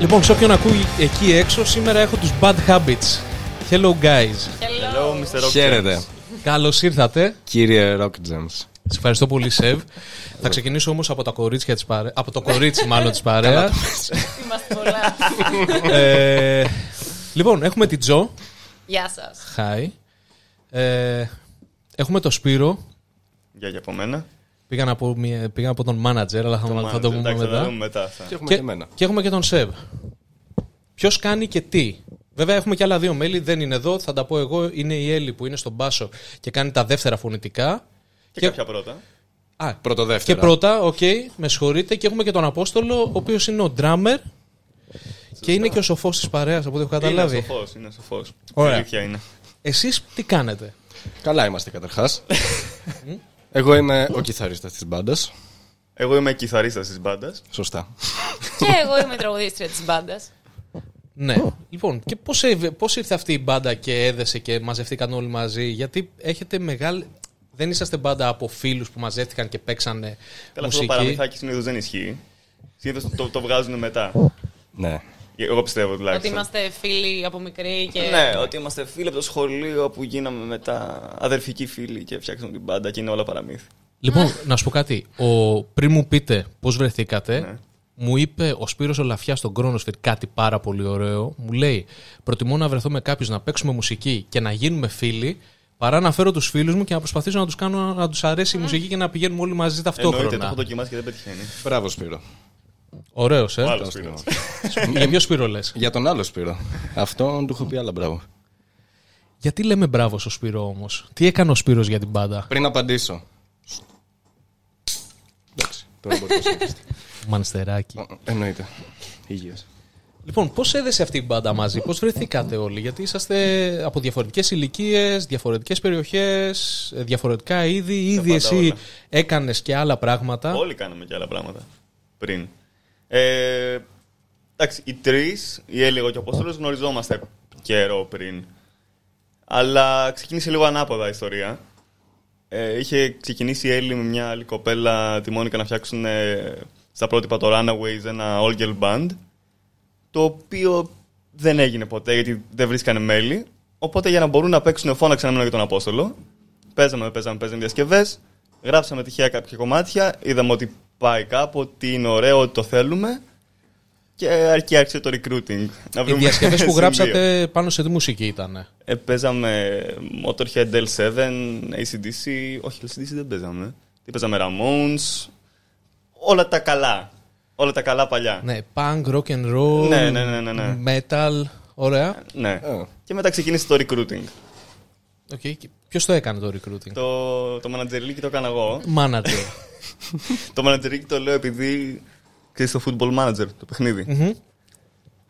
Λοιπόν, σε όποιον ακούει εκεί έξω, σήμερα έχω τους Bad Habits. Hello guys. Hello Mr. Rock. Χαίρετε. Καλώς ήρθατε. Κύριε Rock James. Σας ευχαριστώ πολύ, Σεβ. Θα ξεκινήσω όμως από τα κορίτσια της παρέας. Από το κορίτσι μάλλον της παρέας. Είμαστε πολλά. Λοιπόν, έχουμε την Τζο. Γεια σας. Hi. Έχουμε τον Σπύρο. Γεια και από μένα. Πήγα από τον μάνατζερ, αλλά θα το πούμε μετά. Και έχουμε και τον Σεβ. Ποιος κάνει και τι. Βέβαια έχουμε και άλλα δύο μέλη, δεν είναι εδώ. Θα τα πω εγώ, είναι η Έλλη που είναι στον Πάσο και κάνει τα δεύτερα φωνητικά. Και κάποια πρώτα. Α, πρώτο-δεύτερα. Και πρώτα, οκ, με συγχωρείτε. Και έχουμε και τον Απόστολο, ο οποίος είναι ο drummer. Και είναι και ο σοφός της παρέας, από ό,τι έχω καταλάβει. Είναι σοφός. Ωραία. Εσείς τι κάνετε? Καλά είμαστε καταρχάς. Εγώ είμαι ο κιθαρίστας της μπάντας. Εγώ είμαι κιθαρίστας της μπάντας. Σωστά. Και εγώ είμαι η τραγουδίστρια της μπάντας. Ναι. Λοιπόν, και πώς ήρθε αυτή η μπάντα και έδεσε και μαζευτήκαν όλοι μαζί? Γιατί έχετε μεγάλη... Δεν είσαστε μπάντα από φίλους που μαζεύτηκαν και παίξανε μουσική. Καλά, αυτό το παραμυθάκι συνήθως δεν ισχύει. Συνήθως το βγάζουν μετά. Ναι. Εγώ πιστεύω τουλάχιστον. Ότι είμαστε φίλοι από μικροί και... Ναι, ότι είμαστε φίλοι από το σχολείο που γίναμε μετά αδερφικοί φίλοι και φτιάξαμε την μπάντα και είναι όλα παραμύθι. Λοιπόν, να σου πω κάτι. Πριν μου πείτε πώς βρεθήκατε, ναι, μου είπε ο Σπύρος ο Λαφιάς στον Κρόνοσφυρ κάτι πάρα πολύ ωραίο. Μου λέει: προτιμώ να βρεθώ με κάποιους, να παίξουμε μουσική και να γίνουμε φίλοι, παρά να φέρω τους φίλους μου και να προσπαθήσω να τους κάνω να τους αρέσει η μουσική και να πηγαίνουμε όλοι μαζί ταυτόχρονα. Εννοείται, το έχω δοκιμάσει και δεν πετυχαίνει. Μπράβο, Σπύρο. Ωραίος, Για ποιο Σπύρο λες? Για τον άλλο Σπύρο. Αυτόν του έχω πει άλλα μπράβο. Γιατί λέμε μπράβο στο Σπύρο όμως? Τι έκανε ο Σπύρος για την μπάντα? Πριν απαντήσω. Εντάξει, τώρα μπορεί να συνεχίσετε. Μανστεράκι. Εννοείται. Υγείας. Λοιπόν, πώς έδεσε αυτή η μπάντα μαζί, πώς βρεθήκατε όλοι? Γιατί είσαστε από διαφορετικές ηλικίες, διαφορετικές περιοχές, διαφορετικά είδη. Ήδη εσύ έκανες και άλλα πράγματα. Όλοι κάναμε και άλλα πράγματα πριν. Εντάξει, οι τρεις, η Έλλη, εγώ και ο Απόστολος, γνωριζόμαστε καιρό πριν. Αλλά ξεκίνησε λίγο ανάποδα η ιστορία. Είχε ξεκινήσει η Έλλη με μια άλλη κοπέλα, τη Μόνικα, να φτιάξουν στα πρότυπα το Runaways, ένα all girl band. Το οποίο δεν έγινε ποτέ γιατί δεν βρίσκανε μέλη. Οπότε για να μπορούν να παίξουν, φώναξαν ένα για τον Απόστολο. Παίζαμε διασκευές. Γράψαμε τυχαία κάποια κομμάτια. Είδαμε ότι πάει κάπου, ότι είναι ωραίο, ότι το θέλουμε. Και άρχισε το recruiting. Οι διασκευές που γράψατε πάνω σε τι μουσική ήταν? Παίζαμε Motorhead, L7, ACDC. Όχι, ACDC δεν παίζαμε. Τι παίζαμε? Ramones. Όλα τα καλά. Όλα τα καλά παλιά. Ναι, punk, rock and roll, ναι. Metal, ωραία. Ναι. Και μετά ξεκίνησε το recruiting. Okay. Ποιος το έκανε το recruiting? Το μανατζερλίκι το έκανα εγώ. Manager. Το μανατζερλίκι το λέω επειδή ξέρεις το football manager, το παιχνίδι.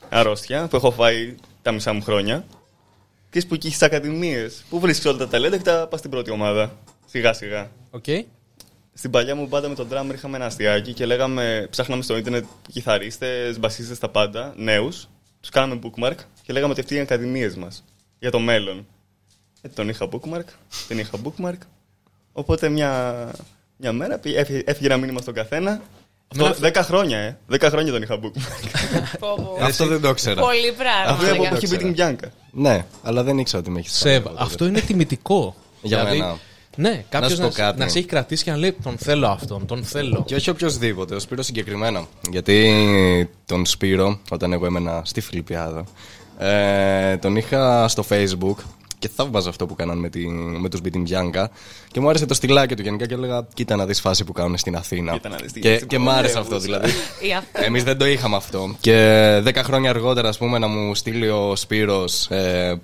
Αρρώστια που έχω φάει τα μισά μου χρόνια. Ξέρεις που εκεί έχεις ακαδημίες, που βρίσκεις όλα τα ταλέντα και τα πας στην πρώτη ομάδα. Σιγά σιγά. Okay. Στην παλιά μου μπάντα με τον drummer είχαμε ένα αστιάκι και λέγαμε, ψάχναμε στο ίντερνετ κιθαρίστες, μπασίστες, τα πάντα, νέους. Τους κάναμε bookmark και λέγαμε ότι αυτοί είναι οι ακαδημίες μας για το μέλλον. Τον είχα bookmark. Οπότε μια μέρα έφυγε ένα μήνυμα στον καθένα. 10 χρόνια τον είχα bookmark. Αυτό δεν το ξέρα. Πολύ πράγμα. Αυτό που έχει πει την Μπιάνκα. Ναι, αλλά δεν ήξερα ότι με έχεις Σεβ, αυτό είναι τιμητικό για μένα. Ναι, κάποιος να σε έχει κρατήσει και να λέει τον θέλω αυτόν, τον θέλω. Και όχι οποιοδήποτε, ο Σπύρος συγκεκριμένα. Γιατί τον Σπύρο, όταν εγώ έμενα στη Φιλιππιάδα, τον είχα στο Facebook και θαύμαζα αυτό που κάναν με τους Beating Bianca. Και μου άρεσε το στυλάκι του γενικά και έλεγα: κοίτα να δεις φάση που κάνουν στην Αθήνα. Και μου άρεσε αυτό δηλαδή. Εμείς δεν το είχαμε αυτό. Και 10 χρόνια αργότερα, ας πούμε, να μου στείλει ο Σπύρος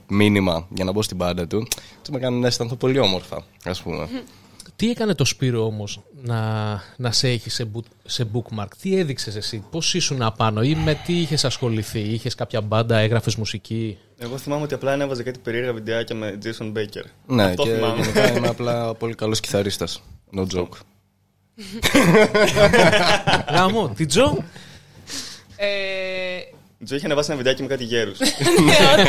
μήνυμα για να μπω στην μπάντα του, έτσι με έκανε να αισθανθώ πολύ όμορφα, ας πούμε. Τι έκανε το Σπύρο όμως να σε έχει σε bookmark? Τι έδειξες εσύ? Πώς ήσουν απάνω ή με τι είχες ασχοληθεί? Είχες κάποια μπάντα, έγραφες μουσική? Εγώ θυμάμαι ότι απλά ανέβαζε κάτι περίεργα βιντεάκια με Jason Baker. Ναι, αυτό και γενικά είμαι απλά πολύ καλός κιθαρίστας. No joke. Γάμο, τι Τζο? Τζο είχε ανεβάσει ένα βιντεάκι με κάτι γέρους.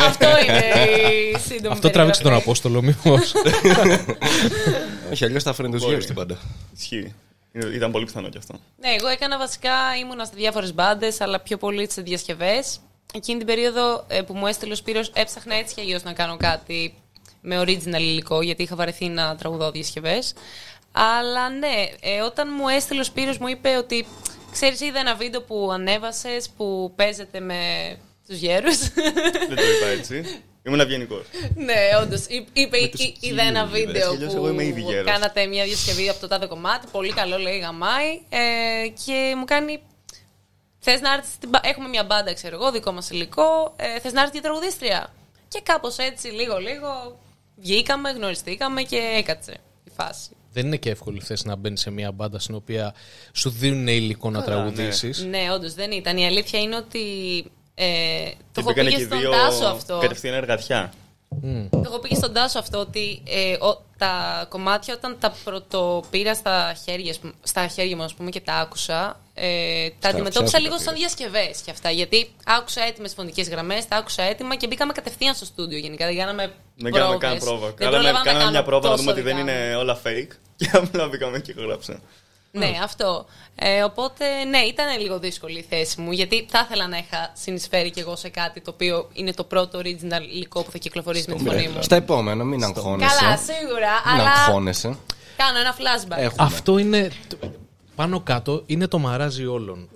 Αυτό είναι η σύντομη. Αυτό τράβηξε τον Απόστολο μήπως? Όχι, αλλιώς θα φέρνει τους γύρους στην πάντα. Ισχύει. Ήταν πολύ πιθανό κι αυτό. Ναι, εγώ έκανα βασικά, ήμουνα σε διάφορες μπάντες, αλλά πιο πολύ σε διασκευές. Εκείνη την περίοδο που μου έστειλε ο Σπύρος, έψαχνα έτσι κι αλλιώς να κάνω κάτι με original υλικό, γιατί είχα βαρεθεί να τραγουδώ διασκευές. Αλλά ναι, όταν μου έστειλε ο Σπύρος, μου είπε ότι ξέρεις, είδα ένα βίντεο που ανέβασες που παίζεται με τους γέρους. Δεν το είπα έτσι. Ήμουν ευγενικός. Ναι, όντως. Είδα ένα βίντεο που κάνατε μια διασκευή από το τάδε κομμάτι. Πολύ καλό, λέει, γαμάει. Και μου κάνει. Θες να έρθεις. Έχουμε μια μπάντα, ξέρω εγώ, δικό μας υλικό. Θες να έρθεις για τραγουδίστρια. Και κάπως έτσι, λίγο-λίγο, βγήκαμε, γνωριστήκαμε και έκατσε η φάση. Δεν είναι και εύκολη θέση να μπαίνεις σε μια μπάντα στην οποία σου δίνουν υλικό να τραγουδήσεις. Ναι, όντως δεν ήταν. Η αλήθεια είναι ότι. Το έχω πήγε στον Τάσο αυτό. Κατευθείαν εργατιά. Το έχω πήγε στον Τάσο αυτό ότι τα κομμάτια όταν τα πρωτοπήρα στα χέρια μου, ας πούμε, και τα άκουσα, τα αντιμετώπισα λίγο σαν διασκευές και αυτά. Γιατί άκουσα έτοιμες φωνικές γραμμές, τα άκουσα έτοιμα και μπήκαμε κατευθείαν στο στούντιο γενικά. Δεν κάναμε καν πρόβα. Κάναμε μια πρόβα να δούμε ότι δεν είναι όλα fake. Και απλά μπήκαμε και γράψαμε. Ναι, αυτό. Οπότε, ναι, ήταν λίγο δύσκολη η θέση μου, γιατί θα ήθελα να είχα συνεισφέρει κι εγώ σε κάτι το οποίο είναι το πρώτο original υλικό που θα κυκλοφορήσει με τη φωνή μου. Στα επόμενα, μην αγχώνεσαι. Καλά, σίγουρα, αλλά. Μην αγχώνεσαι. Κάνω ένα flashback. Αυτό είναι. Πάνω κάτω είναι το μαράζι όλων.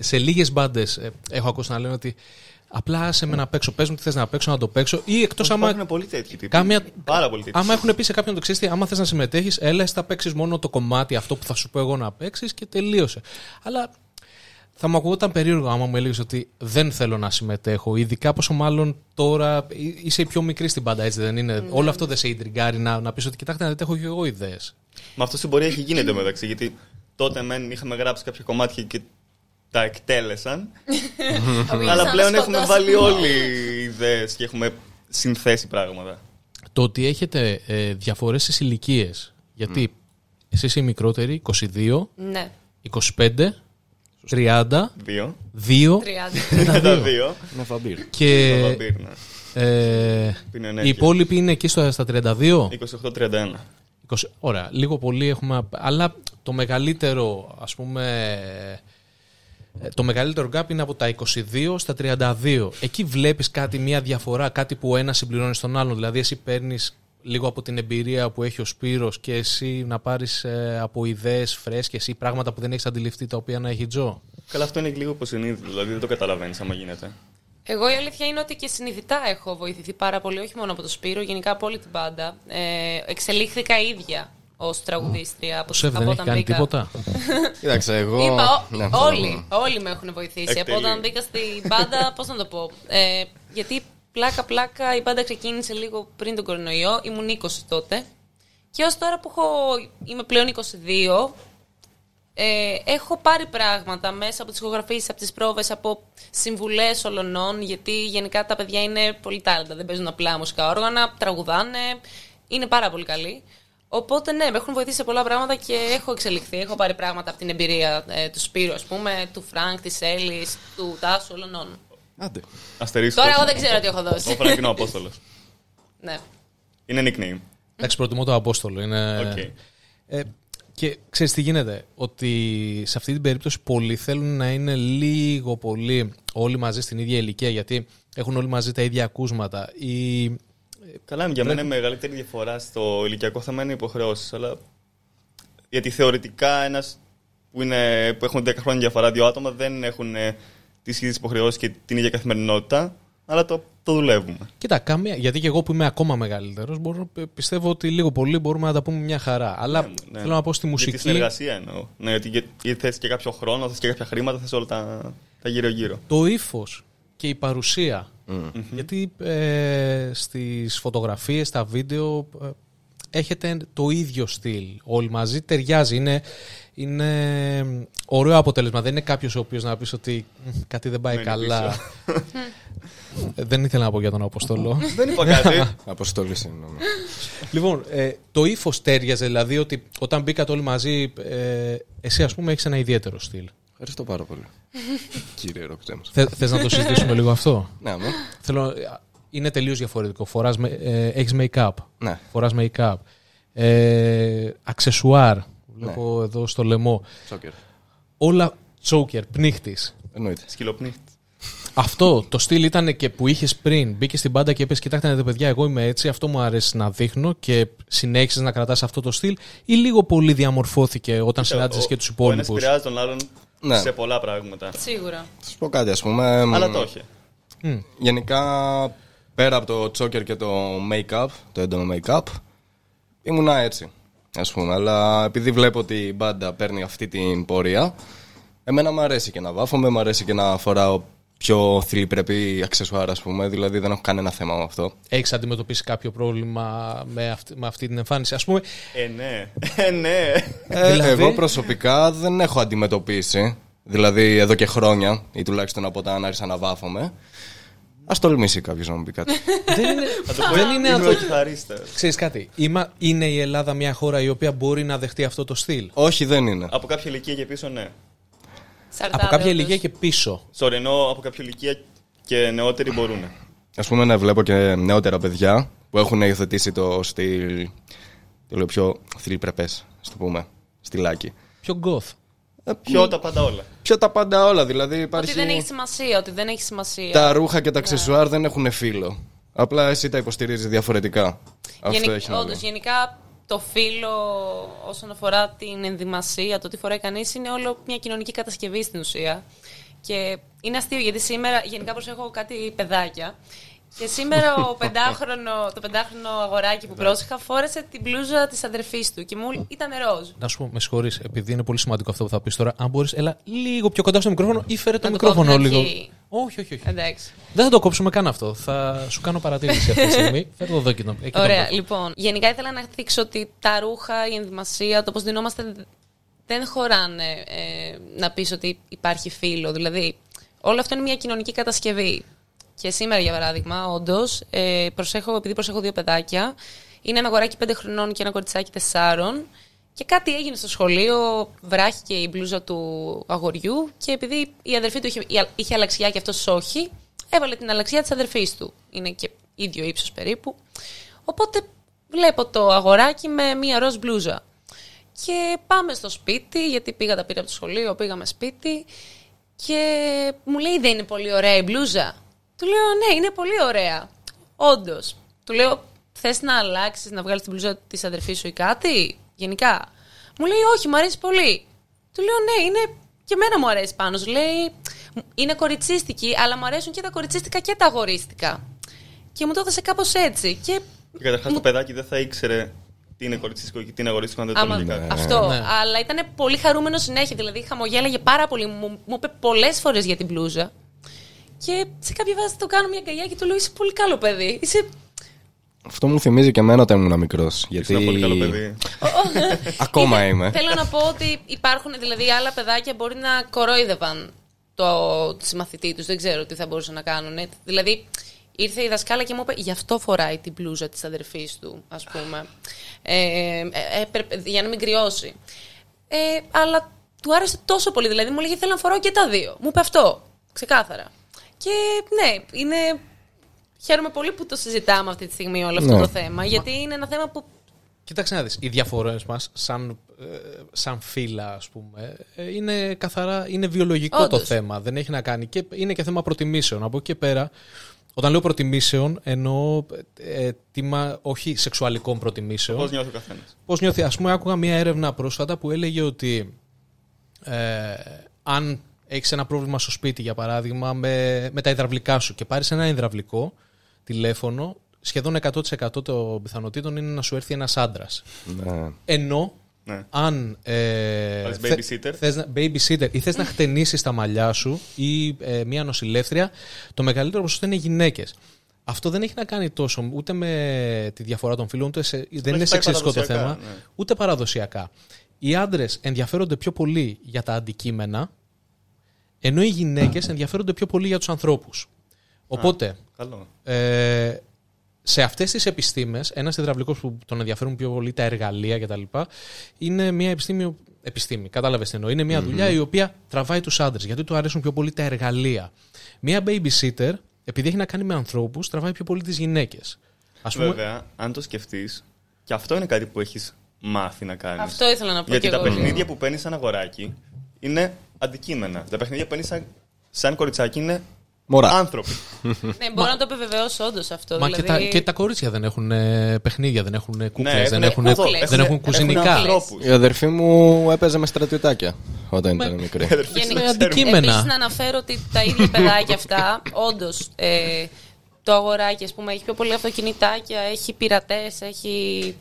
Σε λίγες μπάντες έχω ακούσει να λένε ότι. Απλά άσε με να παίξω. Πες μου τι θες να παίξω, να το παίξω. Ή εκτός άμα. Υπάρχουν πολύ τέτοιοι τύποι. Πάρα πολύ τέτοιοι. Άμα έχουν πει σε κάποιον το ξέρεις, άμα θες να συμμετέχεις, έλα, θα παίξεις μόνο το κομμάτι αυτό που θα σου πω εγώ να παίξεις και τελείωσε. Αλλά θα μου ακουγόταν περίεργο άμα μου έλεγες ότι δεν θέλω να συμμετέχω. Ειδικά πόσο μάλλον τώρα είσαι η πιο μικρή στην πάντα, έτσι δεν είναι. Mm. Όλο αυτό δεν σε ιντριγκάρει να πεις ότι κοιτάξτε, δεν έχω και εγώ ιδέες. Μα αυτό στην πορεία έχει γίνει εντωμεταξύ. Γιατί τότε μεν είχαμε γράψει κάποια κομμάτια και. Τα εκτέλεσαν. Αλλά πλέον έχουμε βάλει όλοι ιδέες και έχουμε συνθέσει πράγματα. Το ότι έχετε διαφορές στις ηλικίες. Γιατί εσείς οι μικρότεροι, 22, 25, 30, 2, 32. Με φαμπύρ. Και οι υπόλοιποι είναι εκεί στα 32. 28-31. Ωραία, λίγο πολύ έχουμε. Αλλά το μεγαλύτερο, ας πούμε. Το μεγαλύτερο gap είναι από τα 22 στα 32. Εκεί βλέπεις κάτι, μια διαφορά, κάτι που ένα συμπληρώνει στον άλλον. Δηλαδή, εσύ παίρνεις λίγο από την εμπειρία που έχει ο Σπύρος και εσύ να πάρεις από ιδέες φρέσκες ή πράγματα που δεν έχεις αντιληφθεί τα οποία να έχει Τζο. Καλά, αυτό είναι λίγο υποσυνείδητο, δηλαδή δεν το καταλαβαίνεις άμα γίνεται. Εγώ η αλήθεια είναι ότι και συνειδητά έχω βοηθηθεί πάρα πολύ, όχι μόνο από τον Σπύρο, γενικά από όλη την μπάντα. Εξελίχθηκα ίδια. Ως τραγουδίστρια από Σεβ δεν έχει κάνει τίποτα. Κοίταξε, εγώ. Είπα, όλοι με έχουν βοηθήσει. Από όταν μπήκα στην μπάντα, πώς να το πω. Γιατί πλάκα-πλάκα η μπάντα ξεκίνησε λίγο πριν τον κορονοϊό. Ήμουν 20 τότε. Και ως τώρα που είμαι πλέον 22, έχω πάρει πράγματα μέσα από τις ηχογραφίες, από τις πρόβες, από συμβουλές ολονών. Γιατί γενικά τα παιδιά είναι πολύ τάλεντα. Δεν παίζουν απλά μουσικά όργανα, τραγουδάνε. Είναι πάρα πολύ καλοί. Οπότε ναι, με έχουν βοηθήσει σε πολλά πράγματα και έχω εξελιχθεί. Έχω πάρει πράγματα από την εμπειρία του Σπύρου, ας πούμε, του Φρανκ, της Έλλης, του Τάσου, όλων. Άντε. Αστερίσκο. Τώρα εγώ δεν ξέρω τι έχω δώσει. Ο Φρανκ είναι ο Απόστολος. Ναι. Είναι nickname. Εντάξει, προτιμώ το Απόστολο. Είναι. Okay. Και ξέρεις τι γίνεται, ότι σε αυτή την περίπτωση πολλοί θέλουν να είναι λίγο πολύ όλοι μαζί στην ίδια ηλικία, γιατί έχουν όλοι μαζί τα ίδια ακούσματα. Καλά, για μένα η μεγαλύτερη διαφορά στο ηλικιακό θέμα είναι υποχρεώσεις. Αλλά γιατί θεωρητικά ένας που έχουν 10 χρόνια διαφορά, δύο άτομα δεν έχουν τις ίδιες υποχρεώσεις και την ίδια καθημερινότητα, αλλά το δουλεύουμε. Κοίτα, γιατί και εγώ που είμαι ακόμα μεγαλύτερος, πιστεύω ότι λίγο πολύ μπορούμε να τα πούμε μια χαρά. Αλλά ναι, θέλω να πω στη μουσική. Για τη συνεργασία εννοώ. Ναι, γιατί θες και κάποιο χρόνο, θες και κάποια χρήματα, θες όλα τα γύρω-γύρω. Το ύφος και η παρουσία. Mm-hmm. Γιατί στις φωτογραφίες, στα βίντεο έχετε το ίδιο στυλ. Όλοι μαζί ταιριάζει. Είναι ωραίο αποτέλεσμα. Δεν είναι κάποιος ο οποίος να πεις ότι κάτι δεν πάει καλά. Δεν ήθελα να πω για τον Αποστόλο. Δεν είπα κάτι. Αποστόλη, συγγνώμη. Λοιπόν, το ύφος ταιριάζε. Δηλαδή ότι όταν μπήκατε όλοι μαζί, εσύ ας πούμε έχεις ένα ιδιαίτερο στυλ. Ευχαριστώ πάρα πολύ. Κύριε Rock James. Θες να το συζητήσουμε λίγο αυτό? Ναι, είναι τελείως διαφορετικό. Έχεις make-up. Ναι. Φοράς make-up. Αξεσουάρ. βλέπω εδώ στο λαιμό. Τσόκερ. Όλα τσόκερ, πνίχτης. Εννοείται. Σκυλοπνίχτη. Αυτό το στυλ ήταν και που είχες πριν. Μπήκες στην μπάντα και είπες: κοιτάξτε, ναι, παιδιά, εγώ είμαι έτσι. Αυτό μου αρέσει να δείχνω και συνέχισες να κρατάς αυτό το στυλ, ή λίγο πολύ διαμορφώθηκε όταν συνάντησες και τους υπόλοιπους? Ο ένας επηρεάζει τον άλλον σε πολλά πράγματα. Σίγουρα. Θα σου πω κάτι, ας πούμε. Αλλά το όχι. Γενικά, πέρα από το τσόκερ και το make-up, το έντονο make-up, ήμουνα έτσι, ας πούμε. Αλλά επειδή βλέπω ότι η μπάντα παίρνει αυτή την πορεία, εμένα μου αρέσει και να βάφομαι, μου αρέσει και να φοράω πιο θηλυπρεπή αξεσουάρα, ας πούμε. Δηλαδή δεν έχω κανένα θέμα με αυτό. Έχεις αντιμετωπίσει κάποιο πρόβλημα με αυτή την εμφάνιση, ας πούμε? Ναι. Δηλαδή... Εγώ προσωπικά δεν έχω αντιμετωπίσει. Δηλαδή εδώ και χρόνια, ή τουλάχιστον από όταν άρχισα να βάφομαι. Ας τολμήσει κάποιος να μου πει κάτι. Δεν είναι αυτό. Ξέρεις κάτι, είναι η Ελλάδα μια χώρα η οποία μπορεί να δεχτεί αυτό το στυλ? Όχι, δεν είναι. Από κάποια ηλικία και πίσω, ναι. Από κάποια ηλικία και πίσω. Σωρινό, από κάποια ηλικία και νεότεροι μπορούν. Ας πούμε, να βλέπω και νεότερα παιδιά που έχουν υιοθετήσει το στυλ. Το λέω πιο θηλυπρεπές, ας το πούμε. Στυλάκι. Πιο goth. Πιο τα πάντα όλα. Πιο τα πάντα όλα, δηλαδή υπάρχει. Ότι δεν έχει σημασία. Τα ρούχα και τα αξεσουάρ δεν έχουν φύλο. Απλά εσύ τα υποστηρίζεις διαφορετικά. Όντως, γενικά το φύλο όσον αφορά την ενδυμασία, το τι φοράει κανείς, είναι όλο μια κοινωνική κατασκευή στην ουσία. Και είναι αστείο γιατί σήμερα, γενικά προσέχω κάτι παιδάκια. Και σήμερα το πεντάχρονο αγοράκι που πρόσεχα φόρεσε την μπλούζα της αδερφής του και μου ήταν ροζ. Να σου πω, με συγχωρείς, επειδή είναι πολύ σημαντικό αυτό που θα πεις τώρα, αν μπορείς, έλα λίγο πιο κοντά στο μικρόφωνο ή φέρε το μικρόφωνο λίγο. Όχι. Εντάξει. Δεν θα το κόψουμε καν αυτό. Θα σου κάνω παρατήρηση αυτή τη στιγμή. Φέρε το δόκινο. Ωραία, λοιπόν. Γενικά ήθελα να δείξω ότι τα ρούχα, η ενδυμασία, το πώς δινόμαστε δεν χωράνε να πεις ότι υπάρχει φύλο. Δηλαδή, όλο αυτό είναι μια κοινωνική κατασκευή. Και σήμερα, για παράδειγμα, όντως, επειδή προσέχω δύο παιδάκια, είναι ένα αγοράκι 5 χρονών και ένα κοριτσάκι 4. Και κάτι έγινε στο σχολείο, βράχηκε η μπλούζα του αγοριού και επειδή η αδερφή του είχε αλλαξιά και αυτός όχι, έβαλε την αλλαξιά της αδερφής του. Είναι και ίδιο ύψος περίπου. Οπότε βλέπω το αγοράκι με μία ροζ μπλούζα. Και πάμε στο σπίτι, γιατί πήρα από το σχολείο, πήγαμε σπίτι και μου λέει: δεν είναι πολύ ωραία η μπλούζα? Του λέω: ναι, είναι πολύ ωραία. Όντως. Του λέω: θες να αλλάξεις, να βγάλεις την μπλούζα της αδερφής σου ή κάτι? Γενικά. Μου λέει: όχι, μου αρέσει πολύ. Του λέω: ναι, είναι και εμένα μου αρέσει πάνω. Του λέει: είναι κοριτσίστικη, αλλά μου αρέσουν και τα κοριτσίστικα και τα αγορίστικα. Και μου το έδωσε κάπως έτσι. Και καταρχάς το παιδάκι δεν θα ήξερε τι είναι κοριτσίστικο και τι είναι αγορίστικο αν δεν το έλεγε κάτι. Αυτό. Ναι. Αλλά ήταν πολύ χαρούμενο συνέχεια. Δηλαδή χαμογέλαγε πάρα πολύ. Μου είπε πολλές φορές για την μπλούζα. Και σε κάποια βάση το κάνω μια αγκαλιά και του λέω: είσαι πολύ καλό παιδί. Αυτό μου θυμίζει και εμένα όταν ήμουν μικρός. Γιατί ήμουν πολύ καλό παιδί. Ακόμα είμαι. Θέλω να πω ότι υπάρχουν, δηλαδή, άλλα παιδάκια μπορεί να κορόιδευαν το συμμαθητή τους. Δεν ξέρω τι θα μπορούσαν να κάνουν. Δηλαδή, ήρθε η δασκάλα και μου είπε: γι' αυτό φοράει την μπλούζα της αδερφής του, ας πούμε. Για να μην κρυώσει. Αλλά του άρεσε τόσο πολύ. Δηλαδή, μου λέγε: θέλω να φοράω και τα δύο. Μου είπε αυτό. Ξεκάθαρα. Και ναι, χαίρομαι πολύ που το συζητάμε αυτή τη στιγμή όλο αυτό το θέμα, γιατί είναι ένα θέμα που... Κοίταξε να δεις, οι διαφορές μας σαν φύλλα, ας πούμε, είναι καθαρά, είναι βιολογικό. Όντως. Το θέμα, δεν έχει να κάνει και είναι και θέμα προτιμήσεων. Από εκεί πέρα, όταν λέω προτιμήσεων, εννοώ τίμα όχι σεξουαλικών προτιμήσεων. Πώς νιώθει ο καθένας. Πώς νιώθει, ας πούμε, άκουγα μια έρευνα πρόσφατα που έλεγε ότι αν... έχεις ένα πρόβλημα στο σπίτι, για παράδειγμα, με τα υδραυλικά σου και πάρεις ένα υδραυλικό τηλέφωνο, σχεδόν 100% των πιθανότητων είναι να σου έρθει ένας άντρας. Ναι. Ενώ αν babysitter ή θες να χτενίσεις τα μαλλιά σου ή μια νοσηλεύτρια, το μεγαλύτερο ποσοστό είναι γυναίκες. Αυτό δεν έχει να κάνει τόσο ούτε με τη διαφορά των φύλων, δεν είναι σεξιστικό το θέμα, ούτε παραδοσιακά. Οι άντρες ενδιαφέρονται πιο πολύ για τα αντικείμενα, ενώ οι γυναίκες ενδιαφέρονται πιο πολύ για τους ανθρώπους. Οπότε, σε αυτές τις επιστήμες, ένας υδραυλικός που τον ενδιαφέρουν πιο πολύ τα εργαλεία κτλ. Είναι μια επιστήμη, κατάλαβες τι εννοώ. Είναι μια δουλειά η οποία τραβάει τους άντρες, γιατί του αρέσουν πιο πολύ τα εργαλεία. Μια babysitter, επειδή έχει να κάνει με ανθρώπους, τραβάει πιο πολύ τις γυναίκες. Βέβαια, αν το σκεφτείς, και αυτό είναι κάτι που έχεις μάθει να κάνει. Αυτό ήθελα να πω. Γιατί τα παιχνίδια που παίρνει σαν αγοράκι είναι αντικείμενα. Τα παιχνίδια που παίρνει σαν κοριτσάκι είναι. Μωρά. Άνθρωποι. Ναι, μπορώ να το επιβεβαιώσω όντως αυτό. Μα δηλαδή... και τα κορίτσια δεν έχουν παιχνίδια, δεν έχουν κούκλες, ναι, δεν έχουν κουζινικά. Η αδερφή μου έπαιζε με στρατιωτάκια όταν ήταν μικρή. Επίσης να αναφέρω ότι τα ίδια παιδάκια αυτά, όντως το αγοράκι, ας πούμε, έχει πιο πολύ αυτοκινητάκια, έχει πειρατές, έχει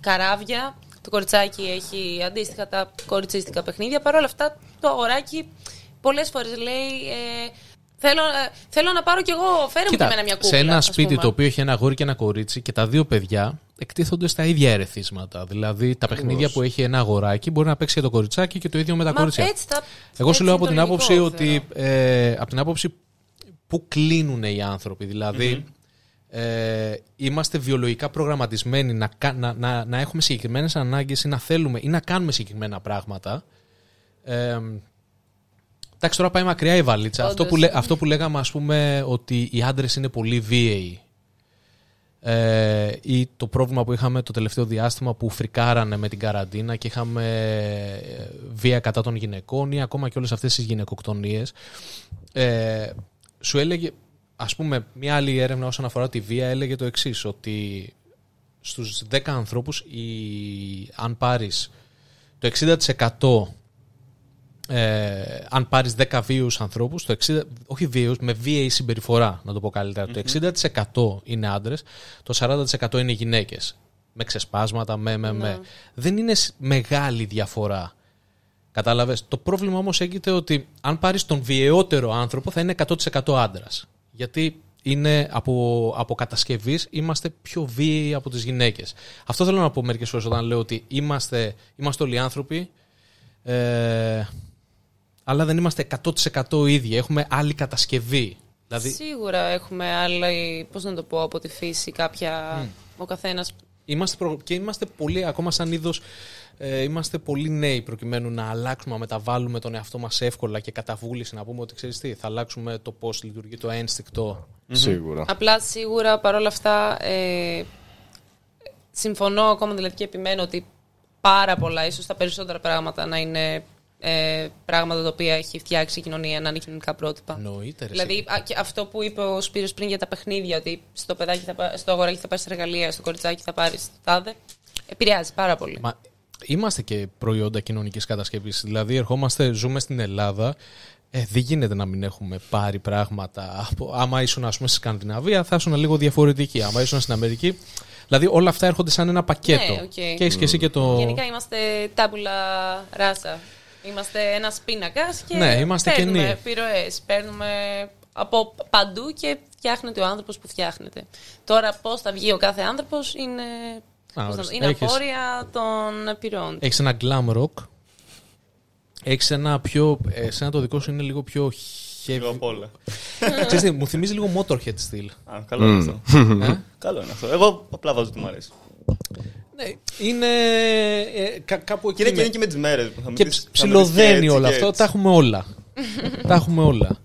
καράβια. Το κοριτσάκι έχει αντίστοιχα τα κοριτσίστικα παιχνίδια. Παρ' όλα αυτά το αγοράκι πολλές φορές λέει... Θέλω να πάρω κι εγώ, φέρω μου και εμένα μια κούκλα. Σε ένα σπίτι το οποίο έχει ένα αγόρι και ένα κορίτσι και τα δύο παιδιά εκτίθονται στα ίδια ερεθίσματα. Δηλαδή τα παιχνίδια που έχει ένα αγοράκι μπορεί να παίξει και το κοριτσάκι και το ίδιο με τα κορίτσια. Εγώ σου λέω από την άποψη ότι. Από την άποψη που κλείνουν οι άνθρωποι. Δηλαδή είμαστε βιολογικά προγραμματισμένοι να έχουμε συγκεκριμένες ανάγκες ή να θέλουμε ή να κάνουμε συγκεκριμένα πράγματα. Εντάξει, τώρα πάει μακριά η βαλίτσα. Αυτό που λέγαμε, ας πούμε, ότι οι άντρες είναι πολύ βίαιοι. Ή το πρόβλημα που είχαμε το τελευταίο διάστημα που φρικάρανε με την καραντίνα και είχαμε βία κατά των γυναικών ή ακόμα και όλες αυτές τις γυναικοκτονίες. Σου έλεγε, ας πούμε, μια άλλη έρευνα όσον αφορά τη βία έλεγε το εξής, ότι στους 10 ανθρώπους, αν πάρεις το 60%. Αν πάρεις 10 βίαιους ανθρώπους, όχι βίαιους, με βίαιη συμπεριφορά, να το πω καλύτερα, το 60% είναι άντρες, το 40% είναι γυναίκες. Με ξεσπάσματα, με. Δεν είναι μεγάλη διαφορά. Κατάλαβες. Το πρόβλημα όμως έγκυται ότι αν πάρεις τον βιαιότερο άνθρωπο, θα είναι 100% άντρας. Γιατί είναι από κατασκευής, είμαστε πιο βίαιοι από τις γυναίκες. Αυτό θέλω να πω μερικές φορές όταν λέω ότι είμαστε όλοι άνθρωποι. Αλλά δεν είμαστε 100% ίδιοι. Έχουμε άλλη κατασκευή. Δηλαδή... Σίγουρα έχουμε άλλη, πώς να το πω, από τη φύση κάποια, ο καθένας. Και είμαστε πολύ, ακόμα σαν είδος, είμαστε πολύ νέοι προκειμένου να αλλάξουμε, να μεταβάλουμε τον εαυτό μας εύκολα και κατά βούληση να πούμε ότι ξέρεις τι, θα αλλάξουμε το πώς λειτουργεί το ένστικτο. Σίγουρα. Απλά σίγουρα παρόλα αυτά συμφωνώ ακόμα δηλαδή και επιμένω ότι πάρα πολλά, ίσως τα περισσότερα πράγματα να είναι... πράγματα τα οποία έχει φτιάξει η κοινωνία να είναι κοινωνικά πρότυπα. Δηλαδή αυτό που είπε ο Σπύρος πριν για τα παιχνίδια, ότι στο αγοράκι θα πάρεις τα εργαλεία, στο κοριτσάκι θα πάρεις το τάδε, επηρεάζει πάρα πολύ. Μα είμαστε και προϊόντα κοινωνικής κατασκευής. Δηλαδή ζούμε στην Ελλάδα. Δεν γίνεται να μην έχουμε πάρει πράγματα. Άμα ήσουν, ας πούμε, στη Σκανδιναβία, θα ήσουν λίγο διαφορετική. Άμα ήσουν στην Αμερική. Δηλαδή όλα αυτά έρχονται σαν ένα πακέτο. Ναι, και έχεις και εσύ και το. Γενικά είμαστε tabula rasa. Είμαστε ένας πίνακας και παίρνουμε επιρροές, παίρνουμε από παντού και φτιάχνεται ο άνθρωπος που φτιάχνεται. Τώρα πώς θα βγει ο κάθε άνθρωπος είναι απόρρια των επιρροών. Έχεις ένα glam rock, έχεις ένα πιο... Εσένα το δικό σου είναι λίγο πιο... Λίγο απ' όλα. Ξέρετε, μου θυμίζει λίγο Motorhead στυλ. Καλό είναι αυτό. Καλό είναι αυτό. Εγώ απλά βάζω ότι μου αρέσει. Ναι, είναι κάπου εκεί. Είναι και με τις μέρες. Και ψιλοδένει όλο αυτό. Τα έχουμε όλα. Τα έχουμε όλα.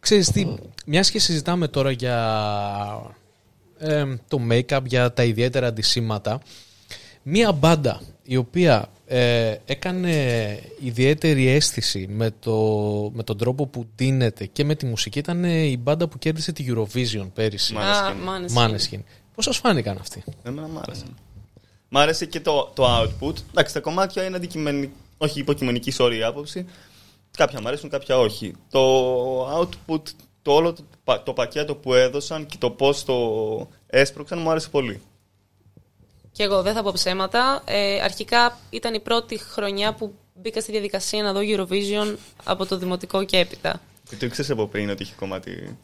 Ξέρεις τι, μιας και συζητάμε τώρα για το make-up, για τα ιδιαίτερα αντισύμματα, μία μπάντα η οποία έκανε ιδιαίτερη αίσθηση με τον τρόπο που ντύνεται και με τη μουσική ήταν η μπάντα που κέρδισε τη Eurovision πέρυσι. Måneskin. Πώς σας φάνηκαν αυτοί? Εμένα μ' άρεσαν. Μ' άρεσε και το output. Εντάξει, τα κομμάτια είναι όχι υποκειμενική, sorry, άποψη. Κάποια μ' αρέσουν, κάποια όχι. Το output, το όλο το πακέτο που έδωσαν και το πώς το έσπρωξαν μου άρεσε πολύ. Και εγώ δεν θα πω ψέματα. Αρχικά ήταν η πρώτη χρονιά που μπήκα στη διαδικασία να δω Eurovision από το δημοτικό και έπειτα. Και το ξέρεις από πριν ότι είχε κομμάτι...